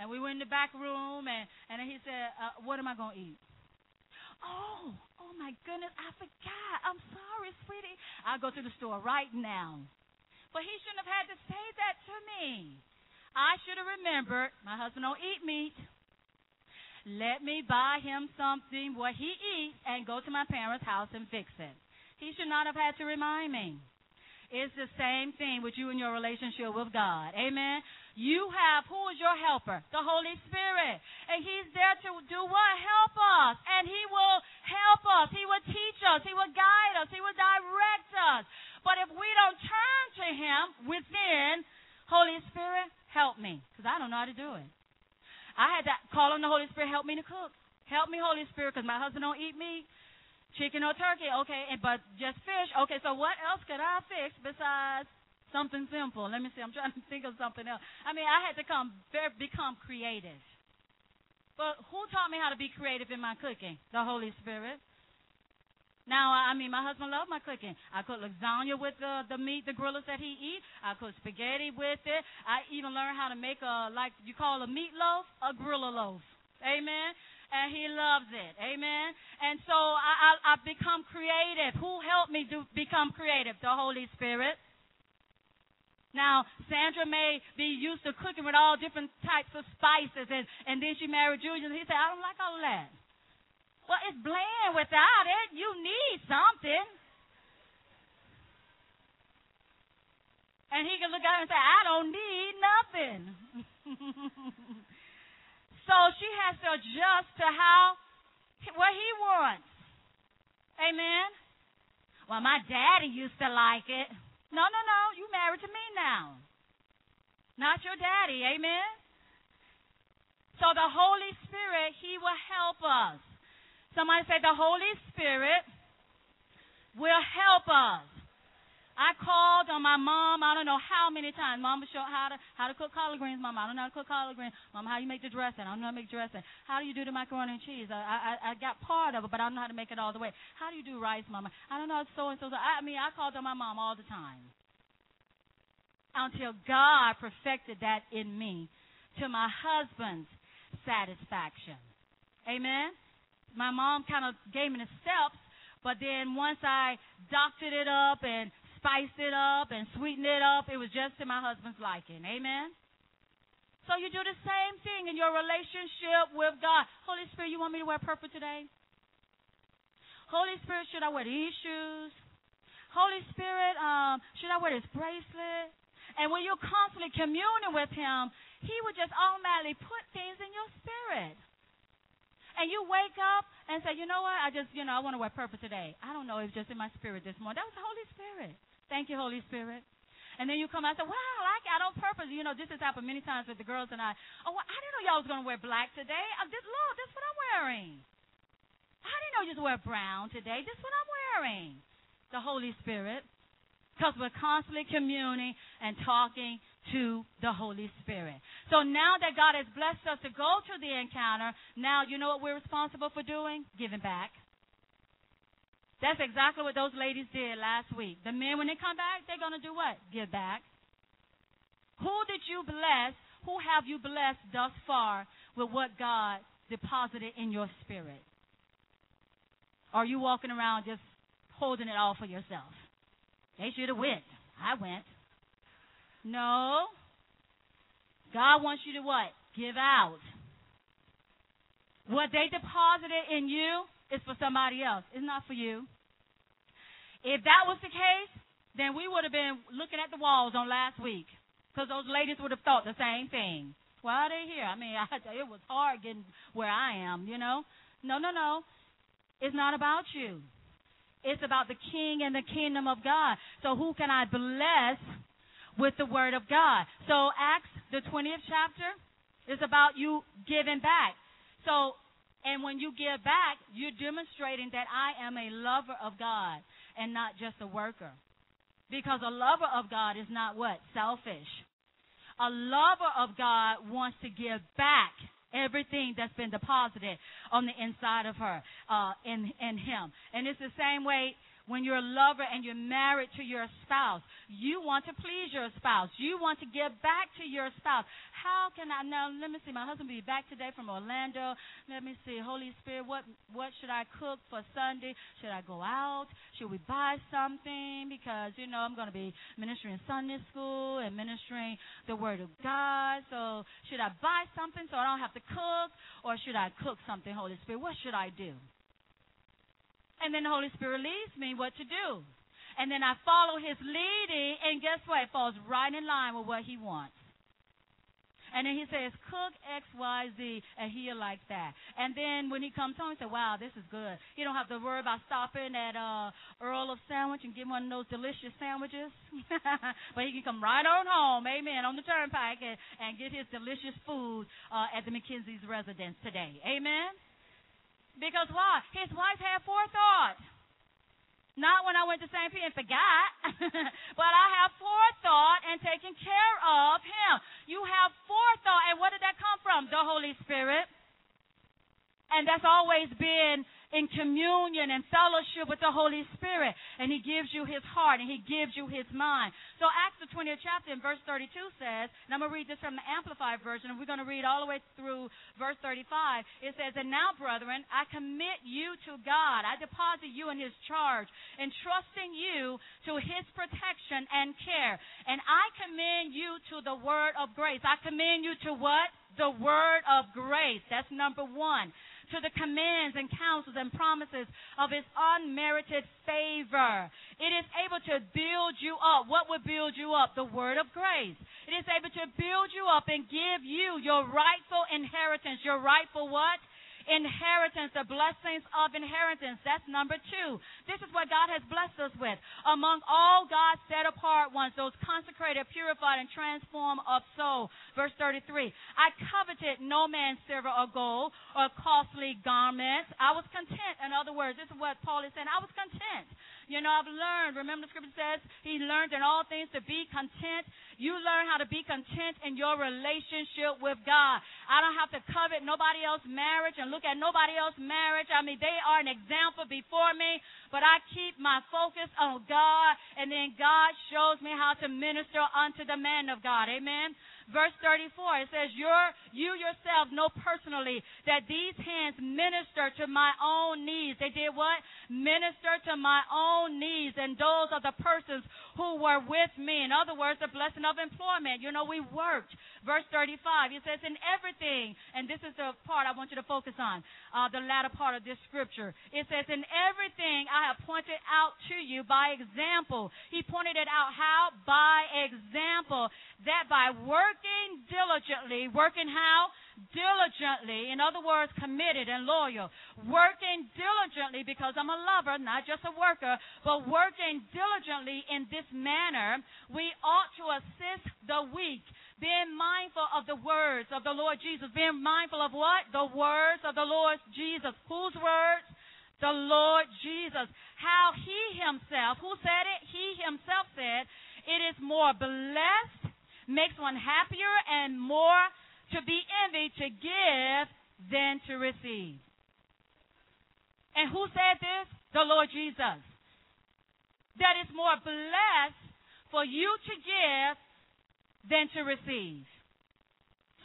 And we went in the back room, and he said, what am I going to eat? Oh my goodness, I forgot. I'm sorry, sweetie. I'll go to the store right now. But he shouldn't have had to say that to me. I should have remembered my husband don't eat meat. Let me buy him something what he eats and go to my parents' house and fix it. He should not have had to remind me. It's the same thing with you and your relationship with God. Amen? You have, who is your helper? The Holy Spirit. And he's there to do what? Help us. And he will help us. He will teach us. He will guide us. He will direct us. But if we don't turn to him within, Holy Spirit, help me. Because I don't know how to do it. I had to call on the Holy Spirit, help me to cook. Help me, Holy Spirit, because my husband don't eat meat. Chicken or turkey, okay, but just fish. Okay, so what else could I fix besides something simple? Let me see. I'm trying to think of something else. I mean, I had to become creative. But who taught me how to be creative in my cooking? The Holy Spirit. Now, I mean, my husband loved my cooking. I cook lasagna with the meat, the grillers that he eat. I cook spaghetti with it. I even learned how to make you call a meatloaf, a griller loaf. Amen. And he loves it. Amen. And so I've become creative. Who helped me become creative? The Holy Spirit. Now, Sandra may be used to cooking with all different types of spices. And then she married Julian. He said, I don't like all of that. Well, it's bland without it. You need something. And he can look at her and say, I don't need nothing. So she has to adjust to what he wants. Amen? Well, my daddy used to like it. No, you married to me now. Not your daddy, amen? So the Holy Spirit, he will help us. Somebody say the Holy Spirit will help us. I called on my mom, I don't know how many times. Mama showed how to cook collard greens. Mama, I don't know how to cook collard greens. Mama, how do you make the dressing? I don't know how to make dressing. How do you do the macaroni and cheese? I got part of it, but I don't know how to make it all the way. How do you do rice, Mama? I don't know how to so-and-so. I called on my mom all the time until God perfected that in me to my husband's satisfaction. Amen? My mom kind of gave me the steps, but then once I doctored it up and spiced it up and sweetened it up, it was just to my husband's liking. Amen? So you do the same thing in your relationship with God. Holy Spirit, you want me to wear purple today? Holy Spirit, should I wear these shoes? Holy Spirit, should I wear this bracelet? And when you're constantly communing with him, he would just automatically put things in your spirit. And you wake up and say, you know what, I want to wear purple today. I don't know, it's just in my spirit this morning. That was the Holy Spirit. Thank you, Holy Spirit. And then you come out and say, wow, I don't purpose. You know, this has happened many times with the girls and I. Oh, well, I didn't know y'all was going to wear black today. Look, this is what I'm wearing. I didn't know you was wear brown today. This is what I'm wearing. The Holy Spirit. Because we're constantly communing and talking to the Holy Spirit. So now that God has blessed us to go to the encounter, now you know what we're responsible for doing? Giving back. That's exactly what those ladies did last week. The men, when they come back, they're going to do what? Give back. Who did you bless? Who have you blessed thus far with what God deposited in your spirit? Are you walking around just holding it all for yourself? They should have went. I went. No. God wants you to what? Give out. What they deposited in you is for somebody else. It's not for you. If that was the case, then we would have been looking at the walls on last week, because those ladies would have thought the same thing. Why are they here? I mean, it was hard getting where I am, you know. No, no, no. It's not about you. It's about the King and the kingdom of God. So who can I bless with the word of God? So Acts, the 20th chapter, is about you giving back. So, and when you give back, you're demonstrating that I am a lover of God and not just a worker. Because a lover of God is not what? Selfish. A lover of God wants to give back everything that's been deposited on the inside of her, in him. And it's the same way when you're a lover and you're married to your spouse. You want to please your spouse. You want to give back to your spouse. How can I, now let me see, my husband will be back today from Orlando. Let me see, Holy Spirit, what should I cook for Sunday? Should I go out? Should we buy something? Because, you know, I'm going to be ministering Sunday school and ministering the word of God. So should I buy something so I don't have to cook? Or should I cook something, Holy Spirit? What should I do? And then the Holy Spirit leads me what to do. And then I follow his leading, and guess what? It falls right in line with what he wants. And then he says, cook X, Y, Z, and he'll like that. And then when he comes home, he says, wow, this is good. You don't have to worry about stopping at Earl of Sandwich and getting one of those delicious sandwiches. But he can come right on home, amen, on the turnpike and get his delicious food at the McKenzie's residence today, amen. Because why? His wife had forethought. Not when I went to St. P. and forgot, but I have forethought and taken care of him. You have forethought, and where did that come from? The Holy Spirit. And that's always been in communion and fellowship with the Holy Spirit. And he gives you his heart, and he gives you his mind. So Acts the 20th chapter in verse 32 says, and I'm going to read this from the Amplified Version, and we're going to read all the way through verse 35. It says, and now, brethren, I commit you to God. I deposit you in his charge, entrusting you to his protection and care. And I commend you to the word of grace. I commend you to what? The word of grace. That's number one. To the commands and counsels and promises of his unmerited favor. It is able to build you up. What would build you up? The word of grace. It is able to build you up and give you your rightful inheritance. Your rightful what? Inheritance, the blessings of inheritance. That's number two. This is what God has blessed us with. Among all God's set apart ones, those consecrated, purified, and transformed of soul. Verse 33, I coveted no man's silver or gold or costly garments. I was content. In other words, this is what Paul is saying. I was content. You know, I've learned. Remember the scripture says he learned in all things to be content. You learn how to be content in your relationship with God. I don't have to covet nobody else's marriage and look at nobody else's marriage. I mean, they are an example before me, but I keep my focus on God, and then God shows me how to minister unto the man of God. Amen. Verse 34, it says, you yourself know personally that these hands minister to my own needs. They did what? Minister to my own needs and those of the persons who were with me. In other words, the blessing of employment. You know, we worked. Verse 35, it says, in everything, and this is the part I want you to focus on, the latter part of this scripture. It says, in everything I have pointed out to you by example. He pointed it out how? By example. That by working diligently, working how? Diligently, in other words, committed and loyal. Working diligently because I'm a lover, not just a worker, but working diligently in this manner, we ought to assist the weak, being mindful of the words of the Lord Jesus. Being mindful of what? The words of the Lord Jesus. Whose words? The Lord Jesus. How he himself, who said it? He himself said, it is more blessed, makes one happier and more to be envied to give than to receive. And who said this? The Lord Jesus. That is more blessed for you to give than to receive.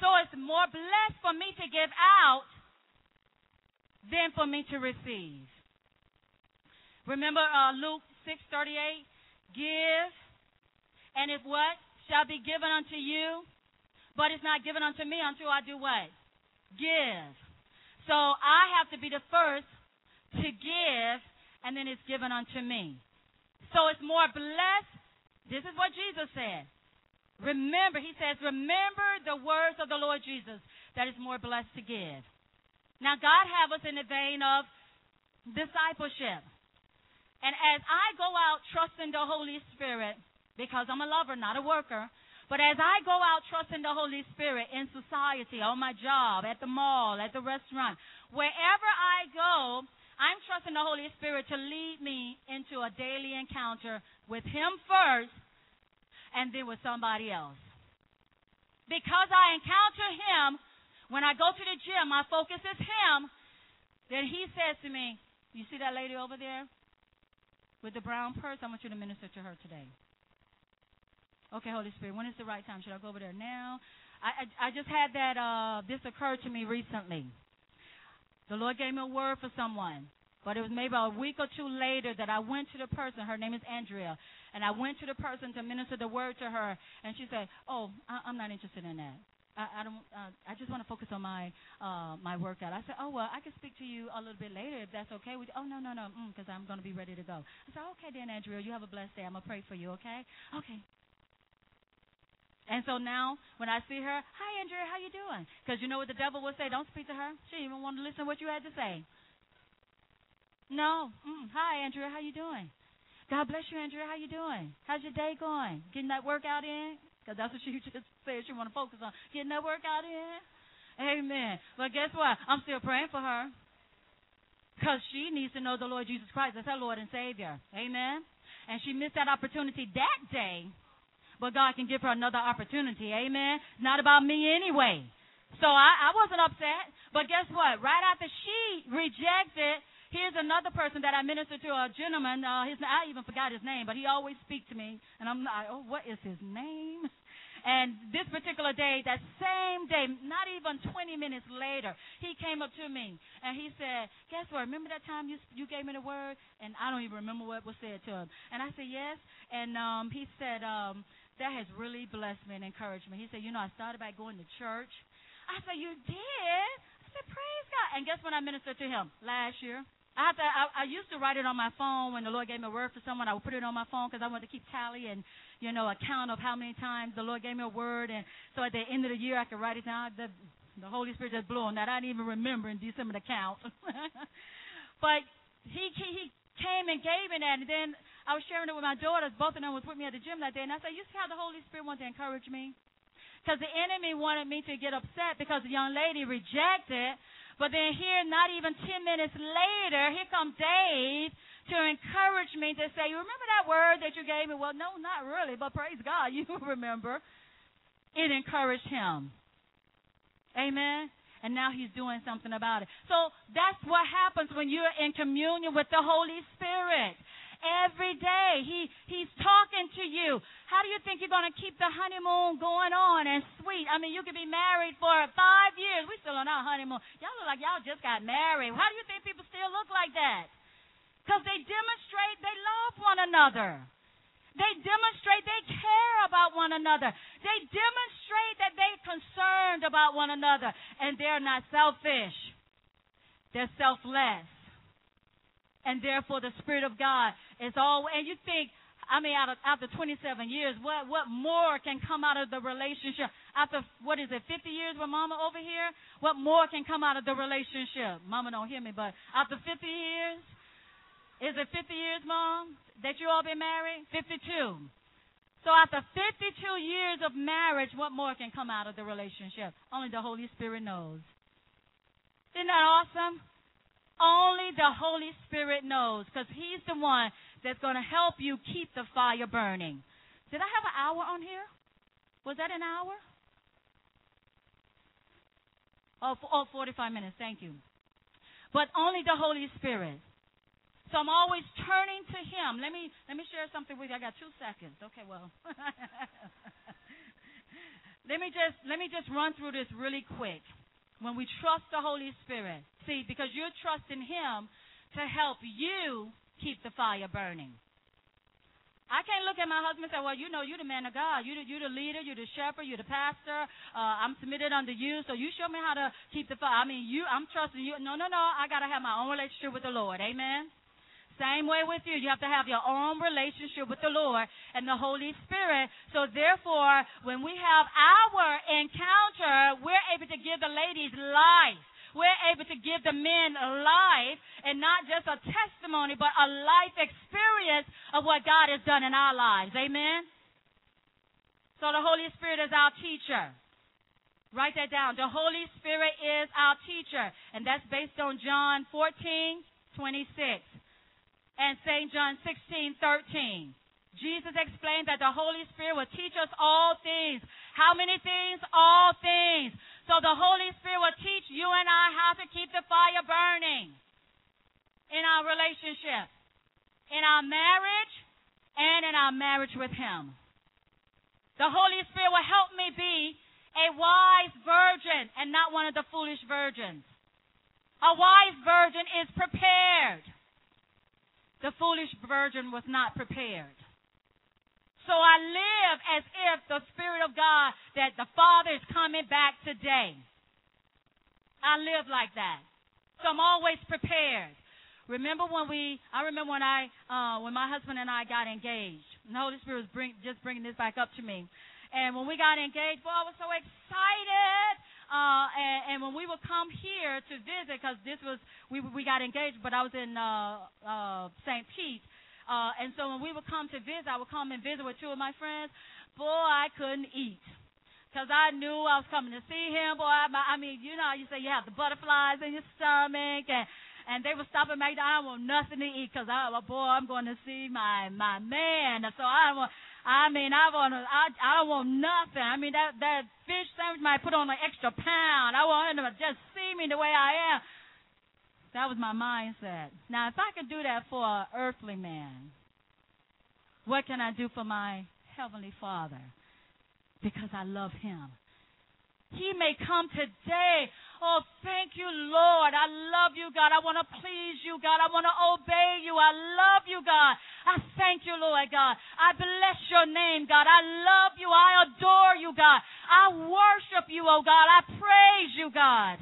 So it's more blessed for me to give out than for me to receive. Remember Luke 6:38, give, and if what? Shall be given unto you, but it's not given unto me until I do what? Give. So I have to be the first to give, and then it's given unto me. So it's more blessed. This is what Jesus said. Remember, he says, remember the words of the Lord Jesus, that it's more blessed to give. Now, God have us in the vein of discipleship. And as I go out trusting the Holy Spirit, because I'm a lover, not a worker, but as I go out trusting the Holy Spirit in society, on my job, at the mall, at the restaurant, wherever I go, I'm trusting the Holy Spirit to lead me into a daily encounter with Him first and then with somebody else. Because I encounter Him, when I go to the gym, my focus is Him, then He says to me, you see that lady over there with the brown purse? I want you to minister to her today. Okay, Holy Spirit, when is the right time? Should I go over there now? I just had that, this occurred to me recently. The Lord gave me a word for someone, but it was maybe a week or two later that I went to the person. Her name is Andrea, and I went to the person to minister the word to her, and she said, oh, I'm not interested in that. I just want to focus on my workout. I said, oh, well, I can speak to you a little bit later if that's okay with you. Oh, no, because I'm going to be ready to go. I said, okay, then, Andrea, you have a blessed day. I'm going to pray for you, okay? Okay. And so now when I see her, hi, Andrea, how you doing? Because you know what the devil will say, don't speak to her. She didn't even want to listen to what you had to say. No. Hi, Andrea, how you doing? God bless you, Andrea, how you doing? How's your day going? Getting that workout in? Because that's what she just said she want to focus on. Getting that workout in? Amen. But guess what? I'm still praying for her because she needs to know the Lord Jesus Christ as her Lord and Savior. Amen. And she missed that opportunity that day. But God can give her another opportunity, amen? It's not about me anyway. So I wasn't upset. But guess what? Right after she rejected, here's another person that I ministered to, a gentleman. I even forgot his name, but he always speaks to me. And I'm like, oh, what is his name? And this particular day, that same day, not even 20 minutes later, he came up to me. And he said, guess what? Remember that time you gave me the word? And I don't even remember what was said to him. And I said, yes. And he said, that has really blessed me and encouraged me. He said, I started by going to church. I said, you did? I said, praise God. And guess when I ministered to him? Last year. I used to write it on my phone. When the Lord gave me a word for someone, I would put it on my phone because I wanted to keep tally and, account of how many times the Lord gave me a word. And so at the end of the year, I could write it down. The Holy Spirit just blew on that. I didn't even remember in December to count. But he came and gave me that, and then I was sharing it with my daughters. Both of them was with me at the gym that day, and I said, you see how the Holy Spirit wanted to encourage me? Because the enemy wanted me to get upset because the young lady rejected, but then here, not even 10 minutes later, here comes Dave to encourage me to say, you remember that word that you gave me? Well, no, not really, but praise God, you remember. It encouraged him. Amen. And now he's doing something about it. So that's what happens when you're in communion with the Holy Spirit. Every day he's talking to you. How do you think you're going to keep the honeymoon going on and sweet? I mean, you could be married for 5 years. We're still on our honeymoon. Y'all look like y'all just got married. How do you think people still look like that? Because they demonstrate they love one another. They demonstrate they care about one another. They demonstrate that they're concerned about one another. And they're not selfish. They're selfless. And therefore, the Spirit of God is all. And you think, after 27 years, what more can come out of the relationship? After, 50 years with Mama over here? What more can come out of the relationship? Mama don't hear me, but after 50 years? Is it 50 years, Mom, that you all been married? 52. So after 52 years of marriage, what more can come out of the relationship? Only the Holy Spirit knows. Isn't that awesome? Only the Holy Spirit knows, because He's the one that's going to help you keep the fire burning. Did I have an hour on here? Was that an hour? Oh, 45 minutes. Thank you. but only the Holy Spirit. So I'm always turning to him. Let me share something with you. I got 2 seconds. Okay, well. let me just run through this really quick. When we trust the Holy Spirit, see, because you're trusting him to help you keep the fire burning. I can't look at my husband and say, well, you know, you're the man of God. You're the leader. You're the shepherd. You're the pastor. I'm submitted unto you, so you show me how to keep the fire. I mean, I'm trusting you. No. I got to have my own relationship with the Lord. Amen? Same way with you. You have to have your own relationship with the Lord and the Holy Spirit. So, therefore, when we have our encounter, we're able to give the ladies life. We're able to give the men life, and not just a testimony, but a life experience of what God has done in our lives. Amen? So, the Holy Spirit is our teacher. Write that down. The Holy Spirit is our teacher, and that's based on John 14:26. And St. John 16:13. Jesus explained that the Holy Spirit will teach us all things. How many things? All things. So the Holy Spirit will teach you and I how to keep the fire burning in our relationship, in our marriage, and in our marriage with him. The Holy Spirit will help me be a wise virgin and not one of the foolish virgins. A wise virgin is prepared. The foolish virgin was not prepared. So I live as if the Spirit of God, that the Father is coming back today. I live like that. So I'm always prepared. I remember when my husband and I got engaged. And the Holy Spirit was just bringing this back up to me. And when we got engaged, well, I was so excited. And when we would come here to visit, because we got engaged, but I was in St. Pete. And so when we would come to visit, I would come and visit with two of my friends. Boy, I couldn't eat because I knew I was coming to see him. Boy, you say you have the butterflies in your stomach. And they would stop and make the, I don't want nothing to eat because, I'm going to see my man. So I don't want nothing. I mean, that fish sandwich might put on an extra pound. I want him to just see me the way I am. That was my mindset. Now, if I could do that for an earthly man, what can I do for my heavenly Father? Because I love him. He may come today. Oh, thank you, Lord. I love you, God. I want to please you, God. I want to obey you. I love you, God. I thank you, Lord, God. I bless your name, God. I love you. I adore you, God. I worship you, oh, God. I praise you, God.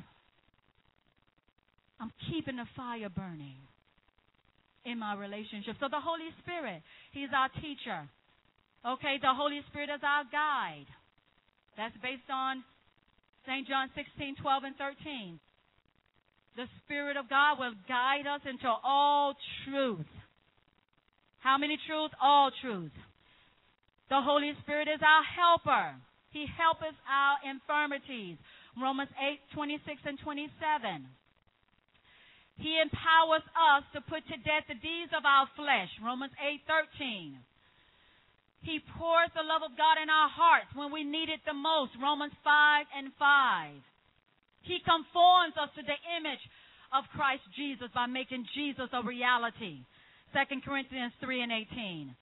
I'm keeping the fire burning in my relationship. So the Holy Spirit, he's our teacher. Okay, the Holy Spirit is our guide. That's based on St. John 16:12-13. The Spirit of God will guide us into all truth. How many truths? All truth. The Holy Spirit is our helper. He helpeth our infirmities. Romans 8:26-27. He empowers us to put to death the deeds of our flesh. Romans 8:13. He pours the love of God in our hearts when we need it the most. Romans 5:5. He conforms us to the image of Christ Jesus by making Jesus a reality. 2 Corinthians 3:18.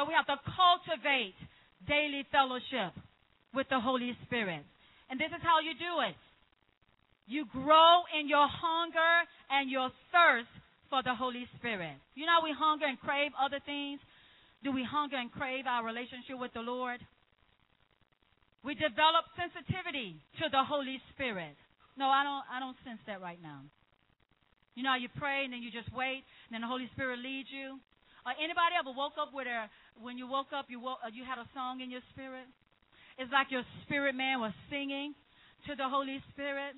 So we have to cultivate daily fellowship with the Holy Spirit. And this is how you do it. You grow in your hunger and your thirst for the Holy Spirit. You know how we hunger and crave other things? Do we hunger and crave our relationship with the Lord? We develop sensitivity to the Holy Spirit. No, I don't sense that right now. You know, you pray and then you just wait, and then the Holy Spirit leads you. Anybody ever woke up with when you woke up, you had a song in your spirit? It's like your spirit man was singing to the Holy Spirit.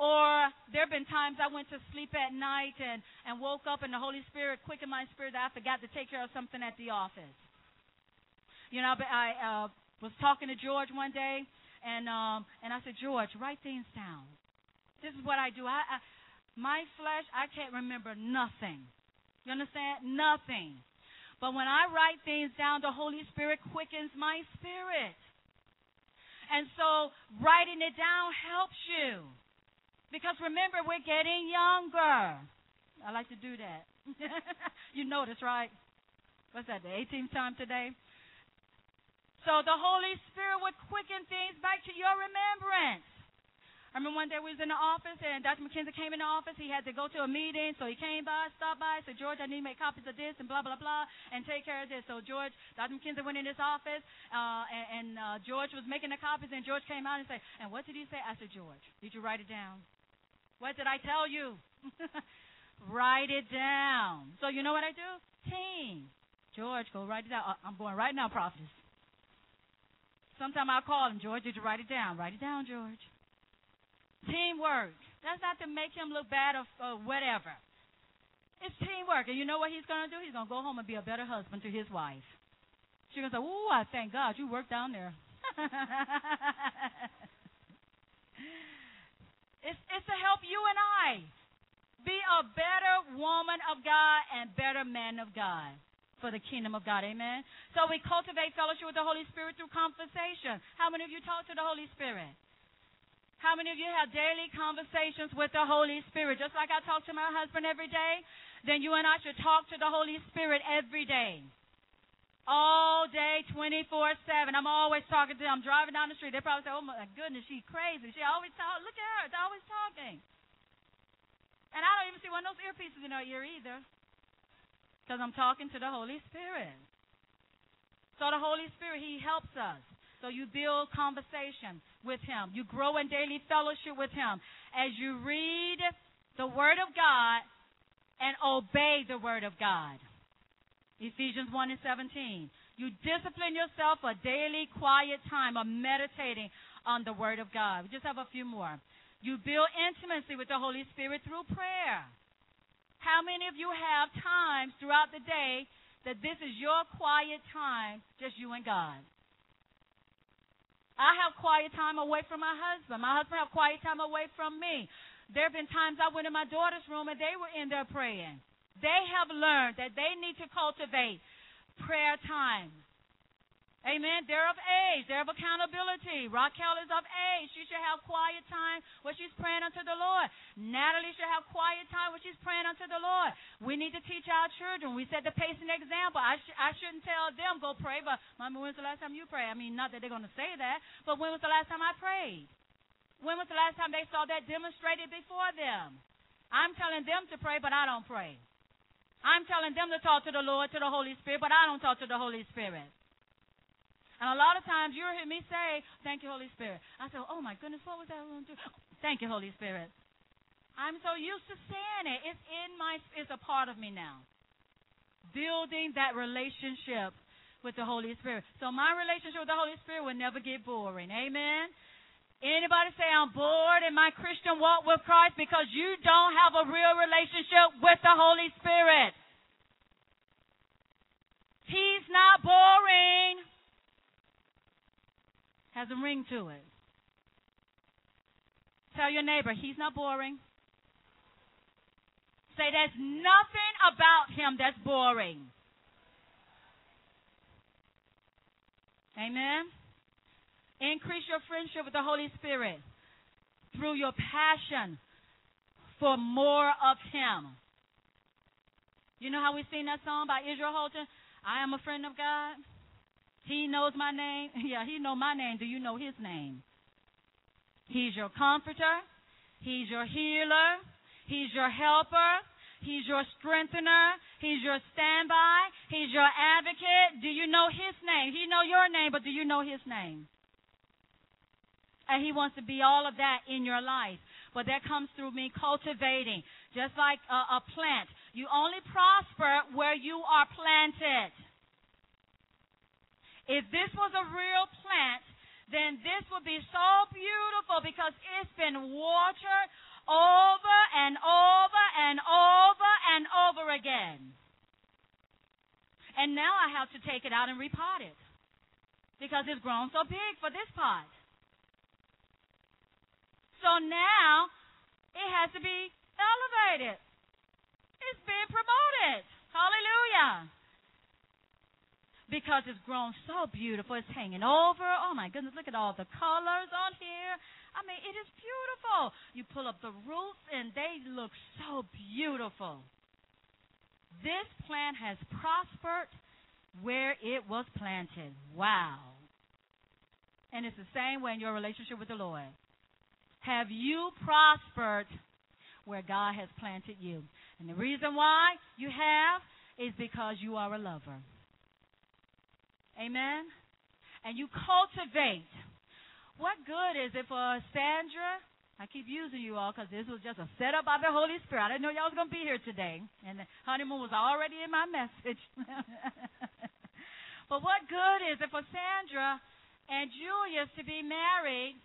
Or there have been times I went to sleep at night and woke up and the Holy Spirit quickened my spirit that I forgot to take care of something at the office. You know, I was talking to George one day, and I said, George, write things down. This is what I do. My flesh, I can't remember nothing. You understand? Nothing. But when I write things down, the Holy Spirit quickens my spirit. And so writing it down helps you. Because remember, we're getting younger. I like to do that. You notice, right? What's that, the 18th time today? So the Holy Spirit would quicken things back to your remembrance. I remember one day we was in the office, and Dr. McKenzie came in the office. He had to go to a meeting, so he came by, stopped by, said, George, I need to make copies of this and blah, blah, blah, and take care of this. So George, Dr. McKenzie went in his office, and George was making the copies, and George came out and said, and what did he say? I said, George, did you write it down? What did I tell you? Write it down. So you know what I do? Team. George, go write it down. I'm going right now, prophetess. Sometime I'll call him, George, did you write it down? Write it down, George. Teamwork. That's not to make him look bad or whatever. It's teamwork. And you know what he's going to do? He's going to go home and be a better husband to his wife. She's going to say, ooh, I thank God you worked down there. It's to help you and I be a better woman of God and better man of God for the kingdom of God. Amen? So we cultivate fellowship with the Holy Spirit through conversation. How many of you talk to the Holy Spirit? How many of you have daily conversations with the Holy Spirit? Just like I talk to my husband every day, then you and I should talk to the Holy Spirit every day. All day, 24/7. I'm always talking to them. I'm driving down the street. They probably say, oh, my goodness, she's crazy. She always talks. Look at her. They're always talking. And I don't even see one of those earpieces in her ear either because I'm talking to the Holy Spirit. So the Holy Spirit, he helps us. So you build conversation with him. You grow in daily fellowship with him. As you read the word of God and obey the word of God. Ephesians 1:17. You discipline yourself for a daily quiet time of meditating on the word of God. We just have a few more. You build intimacy with the Holy Spirit through prayer. How many of you have times throughout the day that this is your quiet time, just you and God? I have quiet time away from my husband. My husband has quiet time away from me. There have been times I went in my daughter's room and they were in there praying. They have learned that they need to cultivate prayer time. Amen. They're of age. They're of accountability. Raquel is of age. She should have quiet time when she's praying unto the Lord. Natalie should have quiet time when she's praying unto the Lord. We need to teach our children. We set the pace and example. I shouldn't tell them, go pray, but, Mama, when's the last time you prayed? I mean, not that they're going to say that, but when was the last time I prayed? When was the last time they saw that demonstrated before them? I'm telling them to pray, but I don't pray. I'm telling them to talk to the Lord, to the Holy Spirit, but I don't talk to the Holy Spirit. And a lot of times you'll hear me say, thank you, Holy Spirit. I say, oh, my goodness, what was that going to do? Thank you, Holy Spirit. I'm so used to saying it. It's a part of me now. Building that relationship with the Holy Spirit. So my relationship with the Holy Spirit will never get boring. Amen? Anybody say, I'm bored in my Christian walk with Christ? Because you don't have a real relationship with the Holy Spirit. He's not boring. Has a ring to it. Tell your neighbor, he's not boring. Say, there's nothing about him that's boring. Amen? Increase your friendship with the Holy Spirit through your passion for more of him. You know how we sing that song by Israel Holton? I am a friend of God. He knows my name. Yeah, he knows my name. Do you know his name? He's your comforter. He's your healer. He's your helper. He's your strengthener. He's your standby. He's your advocate. Do you know his name? He knows your name, but do you know his name? And he wants to be all of that in your life. But that comes through me cultivating, just like a plant. You only prosper where you are planted. If this was a real plant, then this would be so beautiful because it's been watered over and over and over and over again. And now I have to take it out and repot it because it's grown so big for this pot. So now it has to be elevated. It's being promoted. Hallelujah. because it's grown so beautiful. It's hanging over. Oh, my goodness, look at all the colors on here. I mean, it is beautiful. You pull up the roots, and they look so beautiful. This plant has prospered where it was planted. Wow. And it's the same way in your relationship with the Lord. Have you prospered where God has planted you? And the reason why you have is because you are a lover. Amen? And you cultivate. What good is it for Sandra? I keep using you all because this was just a setup by the Holy Spirit. I didn't know y'all was going to be here today. And the honeymoon was already in my message. But what good is it for Sandra and Julius to be married?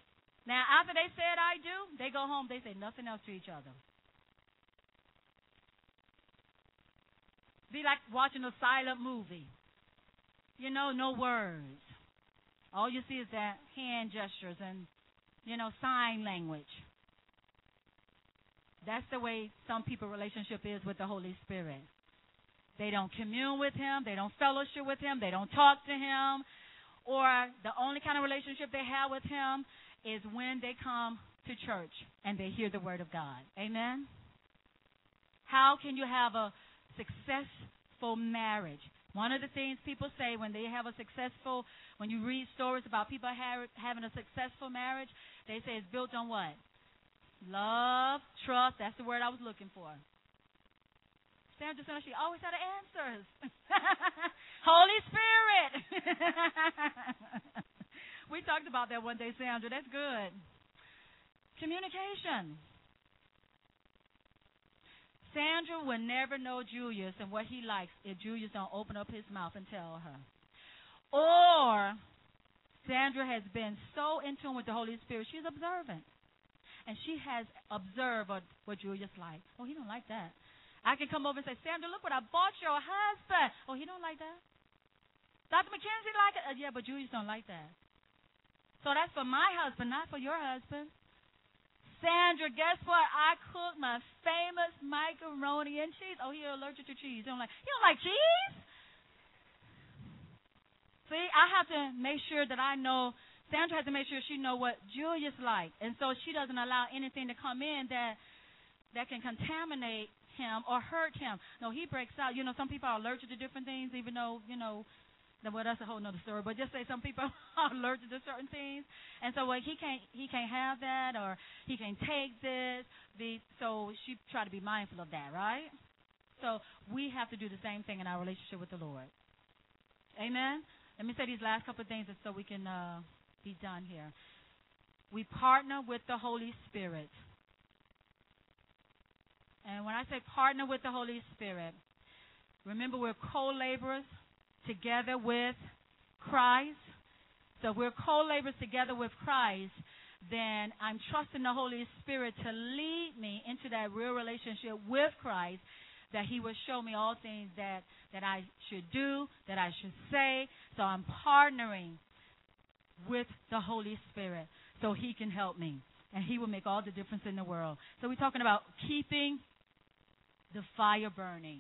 Now, after they said I do, they go home. They say nothing else to each other. Be like watching a silent movie. You know, no words. All you see is that hand gestures and, you know, sign language. That's the way some people's relationship is with the Holy Spirit. They don't commune with Him. They don't fellowship with Him. They don't talk to Him. Or the only kind of relationship they have with Him is when they come to church and they hear the Word of God. Amen? How can you have a successful marriage? One of the things people say when they have a successful, when you read stories about people having a successful marriage, they say it's built on what? Love, trust. That's the word I was looking for. Sandra said she always had answers. Holy Spirit. We talked about that one day, Sandra. That's good. Communication. Sandra will never know Julius and what he likes if Julius don't open up his mouth and tell her. Or Sandra has been so in tune with the Holy Spirit, she's observant. And she has observed what Julius likes. Oh, he don't like that. I can come over and say, Sandra, look what I bought your husband. Oh, he don't like that. Dr. McKenzie like it. Yeah, but Julius don't like that. So that's for my husband, not for your husband. Sandra, guess what? I cooked my famous macaroni and cheese. Oh, he's allergic to cheese. You don't like cheese? See, I have to make sure that I know. Sandra has to make sure she knows what Julius likes. And so she doesn't allow anything to come in that can contaminate him or hurt him. No, he breaks out. You know, some people are allergic to different things, even though, you know, well, that's a whole nother story, but just say some people are allergic to certain things, and so like he can't have that, or he can't take this. So she try to be mindful of that, right? So we have to do the same thing in our relationship with the Lord. Amen. Let me say these last couple of things, so we can be done here. We partner with the Holy Spirit, and when I say partner with the Holy Spirit, remember we're co-laborers together with Christ. So if we're co-laborers together with Christ, then I'm trusting the Holy Spirit to lead me into that real relationship with Christ, that He will show me all things that I should do, that I should say. So I'm partnering with the Holy Spirit so He can help me, and He will make all the difference in the world. So we're talking about keeping the fire burning.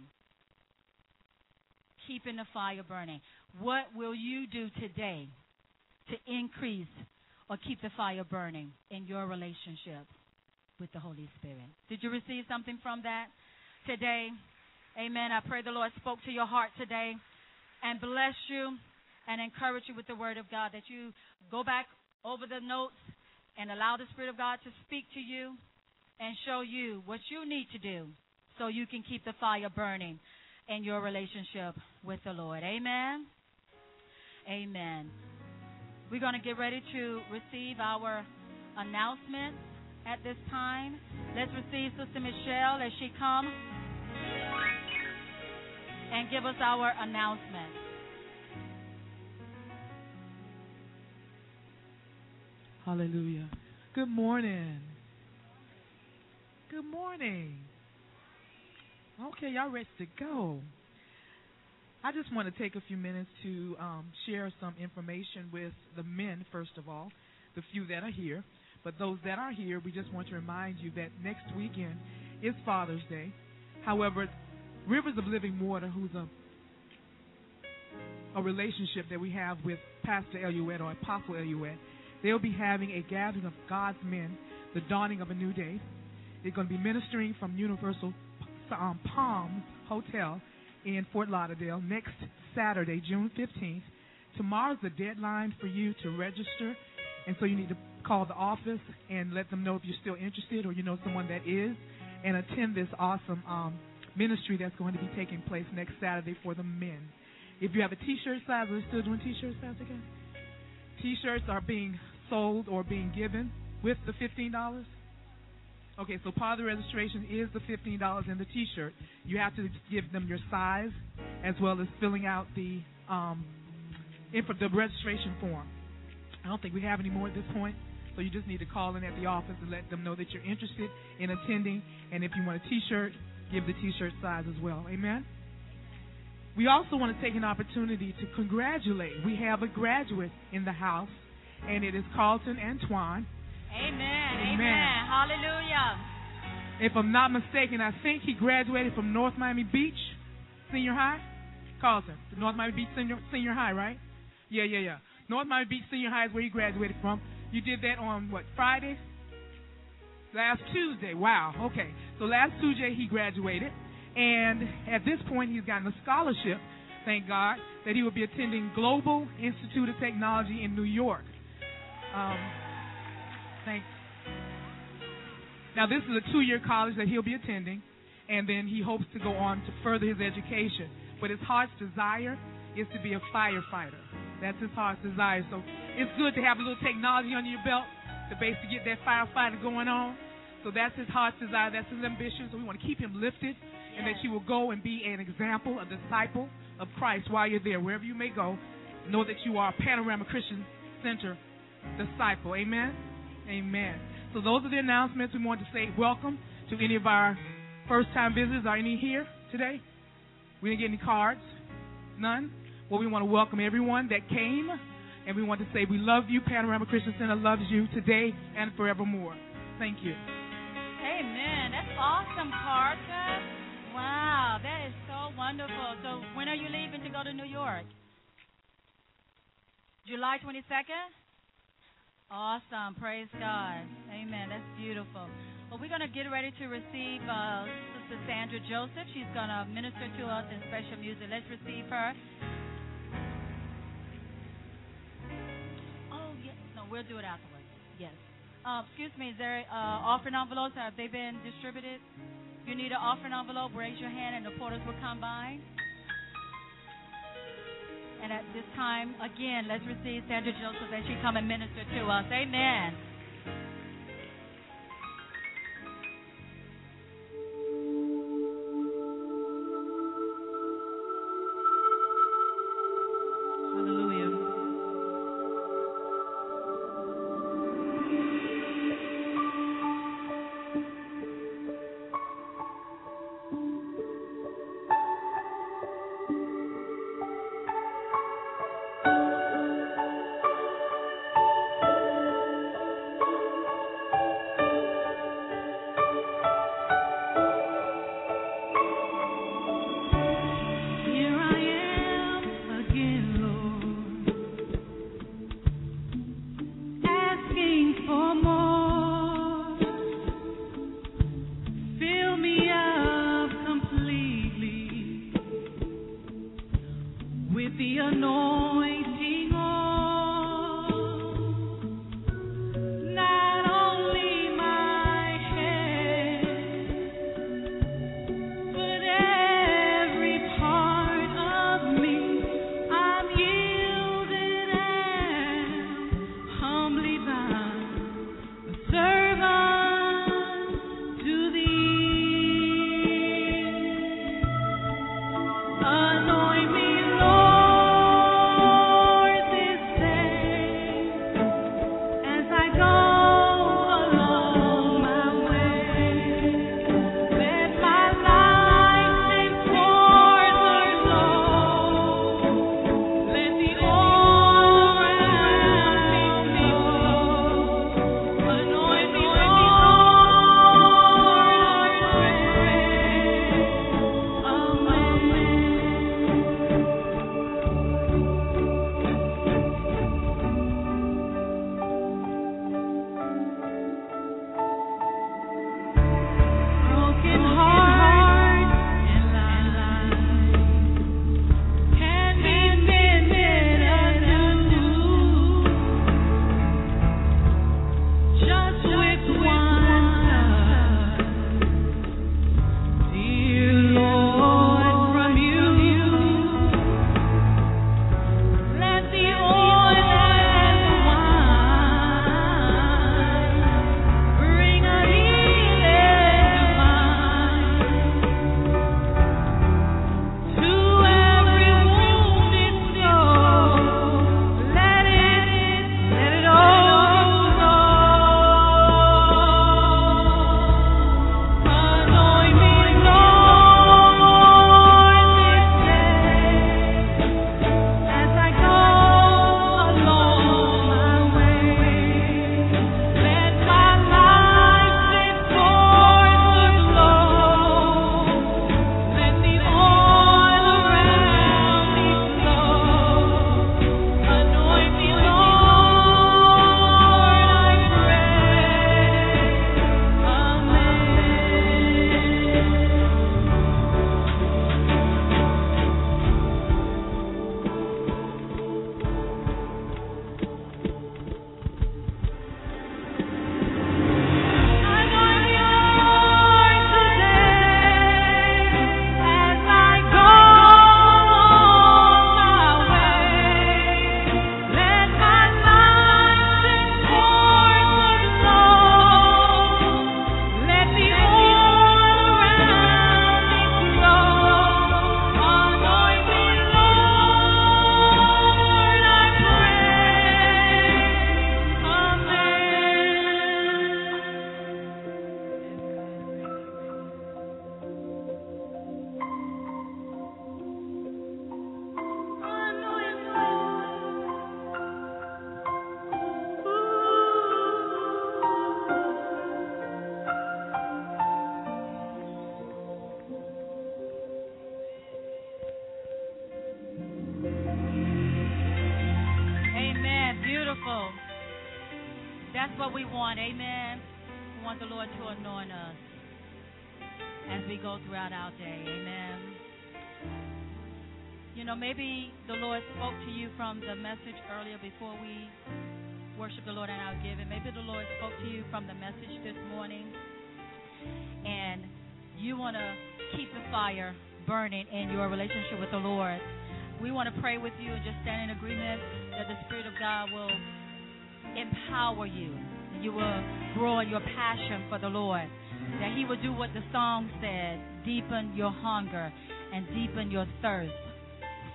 Keeping the fire burning. What will you do today to increase or keep the fire burning in your relationship with the Holy Spirit? Did you receive something from that today? Amen. I pray the Lord spoke to your heart today and bless you and encourage you with the Word of God, that you go back over the notes and allow the Spirit of God to speak to you and show you what you need to do so you can keep the fire burning in your relationship with the Lord. Amen? Amen. We're going to get ready to receive our announcements at this time. Let's receive Sister Michelle as she comes and give us our announcements. Hallelujah. Good morning. Good morning. Okay, y'all ready to go. I just want to take a few minutes to share some information with the men, first of all, the few that are here. But those that are here, we just want to remind you that next weekend is Father's Day. However, Rivers of Living Water, who's a a relationship that we have with Pastor Eluette or Apostle Eluette. They'll be having a gathering of God's men, the dawning of a new day. They're going to be ministering from Universal Palms Hotel in Fort Lauderdale next Saturday, June 15th. Tomorrow's the deadline for you to register, and so you need to call the office and let them know if you're still interested or you know someone that is, and attend this awesome ministry that's going to be taking place next Saturday for the men. If you have a T-shirt size, are we still doing T-shirt size again? T-shirts are being sold or being given with the $15. Okay, so part of the registration is the $15 in the T-shirt. You have to give them your size as well as filling out the registration form. I don't think we have any more at this point, so you just need to call in at the office and let them know that you're interested in attending. And if you want a T-shirt, give the T-shirt size as well. Amen? We also want to take an opportunity to congratulate. We have a graduate in the house, and it is Carlton Antoine. Amen. Amen. Amen. Hallelujah. If I'm not mistaken, I think he graduated from North Miami Beach Senior High. Carlton, North Miami Beach Senior High, right? Yeah. North Miami Beach Senior High is where you graduated from. You did that on, what, Friday? Last Tuesday. Wow. Okay. So last Tuesday he graduated. And at this point he's gotten a scholarship, thank God, that he will be attending Global Institute of Technology in New York. Thanks. Now this is a 2-year college that he'll be attending. And then he hopes to go on to further his education. But his heart's desire is to be a firefighter. That's his heart's desire. So it's good to have a little technology under your belt to basically get that firefighter going on. So that's his heart's desire. That's his ambition. So we want to keep him lifted, yes, and that you will go and be an example, a disciple of Christ while you're there. Wherever you may go, know that you are a Panorama Christian Center disciple. Amen? Amen. So those are the announcements. We want to say welcome to any of our first-time visitors. Are any here today? We didn't get any cards. None? Well, we want to welcome everyone that came, and we want to say we love you. Panorama Christian Center loves you today and forevermore. Thank you. Amen. That's awesome, Carter. Wow, that is so wonderful. So when are you leaving to go to New York? July 22nd? Awesome. Praise God. Amen. That's beautiful. Well, we're going to get ready to receive Sister Sandra Joseph. She's going to minister to us in special music. Let's receive her. We'll do it afterwards. Yes. Excuse me, is there offering envelopes? Have they been distributed? If you need an offering envelope, raise your hand and the porters will come by. And at this time, again, let's receive Sandra Joseph as she come and minister to us. Amen. That's what we want. Amen. We want the Lord to anoint us as we go throughout our day. Amen. You know, maybe the Lord spoke to you from the message earlier before we worship the Lord in our giving. Maybe the Lord spoke to you from the message this morning, and you want to keep the fire burning in your relationship with the Lord. We want to pray with you and just stand in agreement that the Spirit of God will empower you, and you will grow in your passion for the Lord, that He will do what the song said, deepen your hunger and deepen your thirst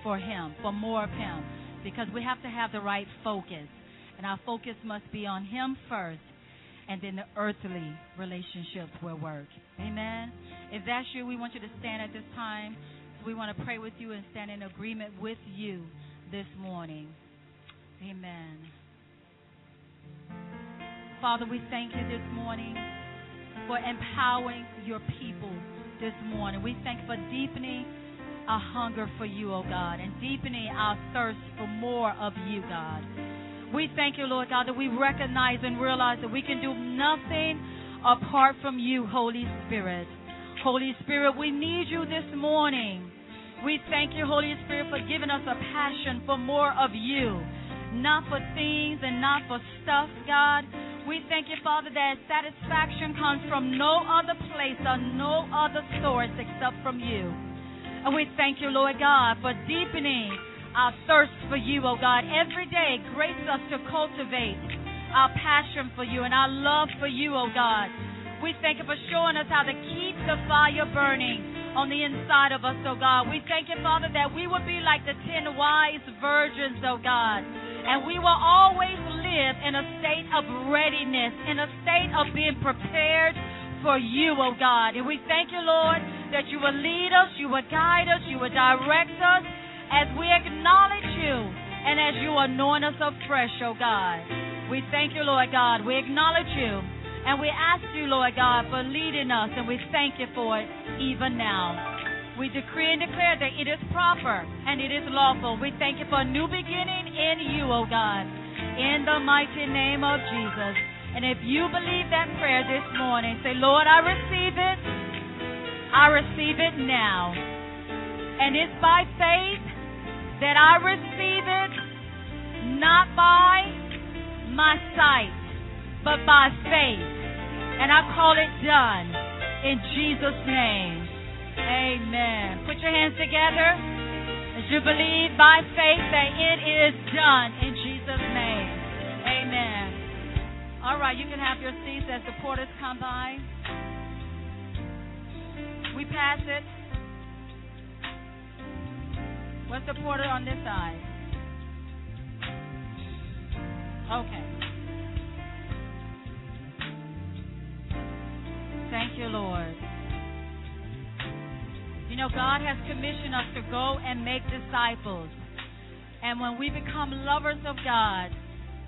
for Him, for more of Him, because we have to have the right focus. And our focus must be on Him first, and then the earthly relationships will work. Amen. If that's you, we want you to stand at this time. We want to pray with you and stand in agreement with you this morning. Amen. Father, we thank you this morning for empowering your people this morning. We thank you for deepening our hunger for you, oh God, and deepening our thirst for more of you, God. We thank you, Lord God, that we recognize and realize that we can do nothing apart from you, Holy Spirit. Holy Spirit, we need you this morning. We thank you, Holy Spirit, for giving us a passion for more of you, not for things and not for stuff, God. We thank you, Father, that satisfaction comes from no other place or no other source except from you. And we thank you, Lord God, for deepening our thirst for you, oh God. Every day, grace us to cultivate our passion for you and our love for you, oh God. We thank you for showing us how to keep the fire burning on the inside of us, oh God. We thank you, Father, that we will be like the 10 wise virgins, oh God. And we will always live in a state of readiness, in a state of being prepared for you, oh God. And we thank you, Lord, that you will lead us, you will guide us, you will direct us as we acknowledge you and as you anoint us afresh, oh God. We thank you, Lord God. We acknowledge you. And we ask you, Lord God, for leading us, and we thank you for it even now. We decree and declare that it is proper and it is lawful. We thank you for a new beginning in you, oh God, in the mighty name of Jesus. And if you believe that prayer this morning, say, Lord, I receive it. I receive it now. And it's by faith that I receive it, not by my sight, but by faith. And I call it done in Jesus' name. Amen. Put your hands together as you believe by faith that it is done in Jesus' name. Amen. All right, you can have your seats as the porters come by. We pass it. What's the porter on this side? Okay. Thank you, Lord. You know, God has commissioned us to go and make disciples. And when we become lovers of God,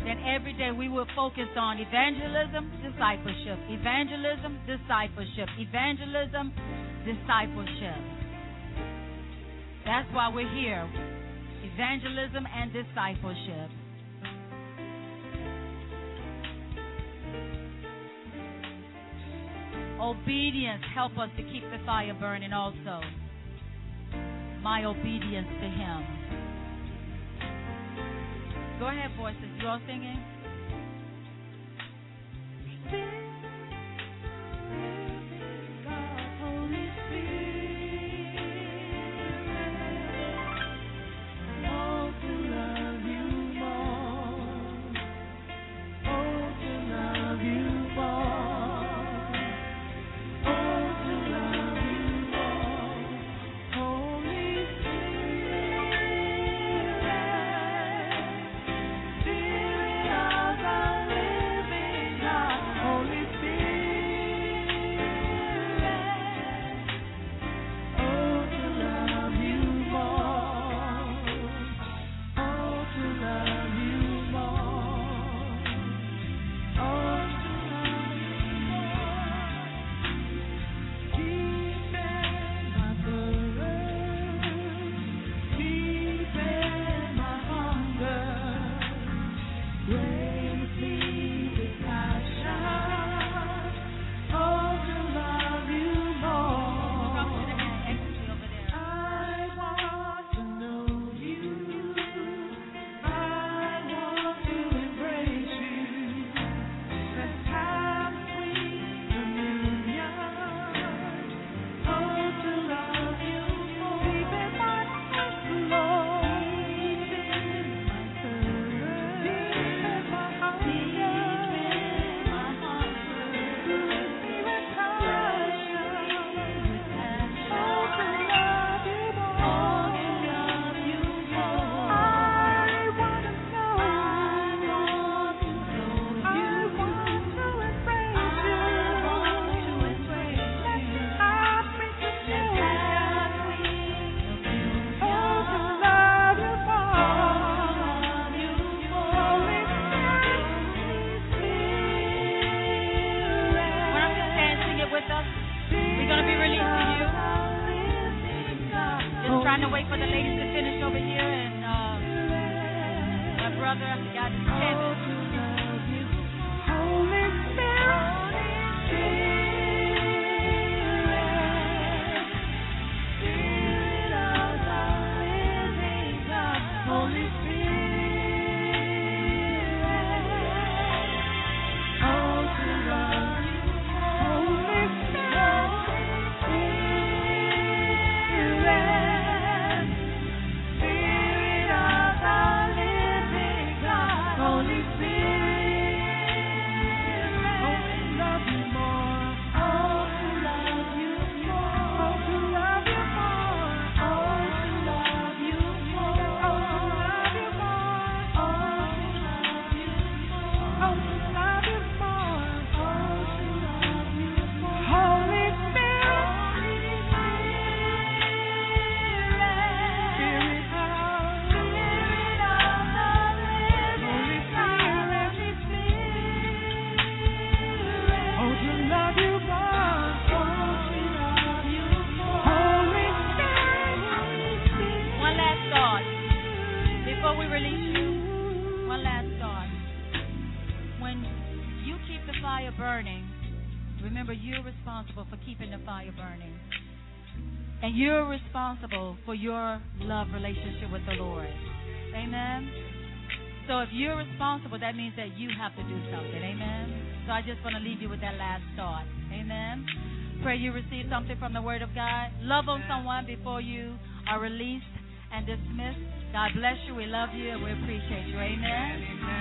then every day we will focus on evangelism, discipleship, evangelism, discipleship, evangelism, discipleship. That's why we're here. Evangelism and discipleship. Obedience, help us to keep the fire burning also. My obedience to Him. Go ahead, voices. You all singing? trying to wait for the ladies to finish over here, and my brother, I forgot his name. You're responsible for your love relationship with the Lord. Amen? So if you're responsible, that means that you have to do something. Amen? So I just want to leave you with that last thought. Amen? Pray you receive something from the Word of God. Love on someone before you are released and dismissed. God bless you. We love you and we appreciate you. Amen?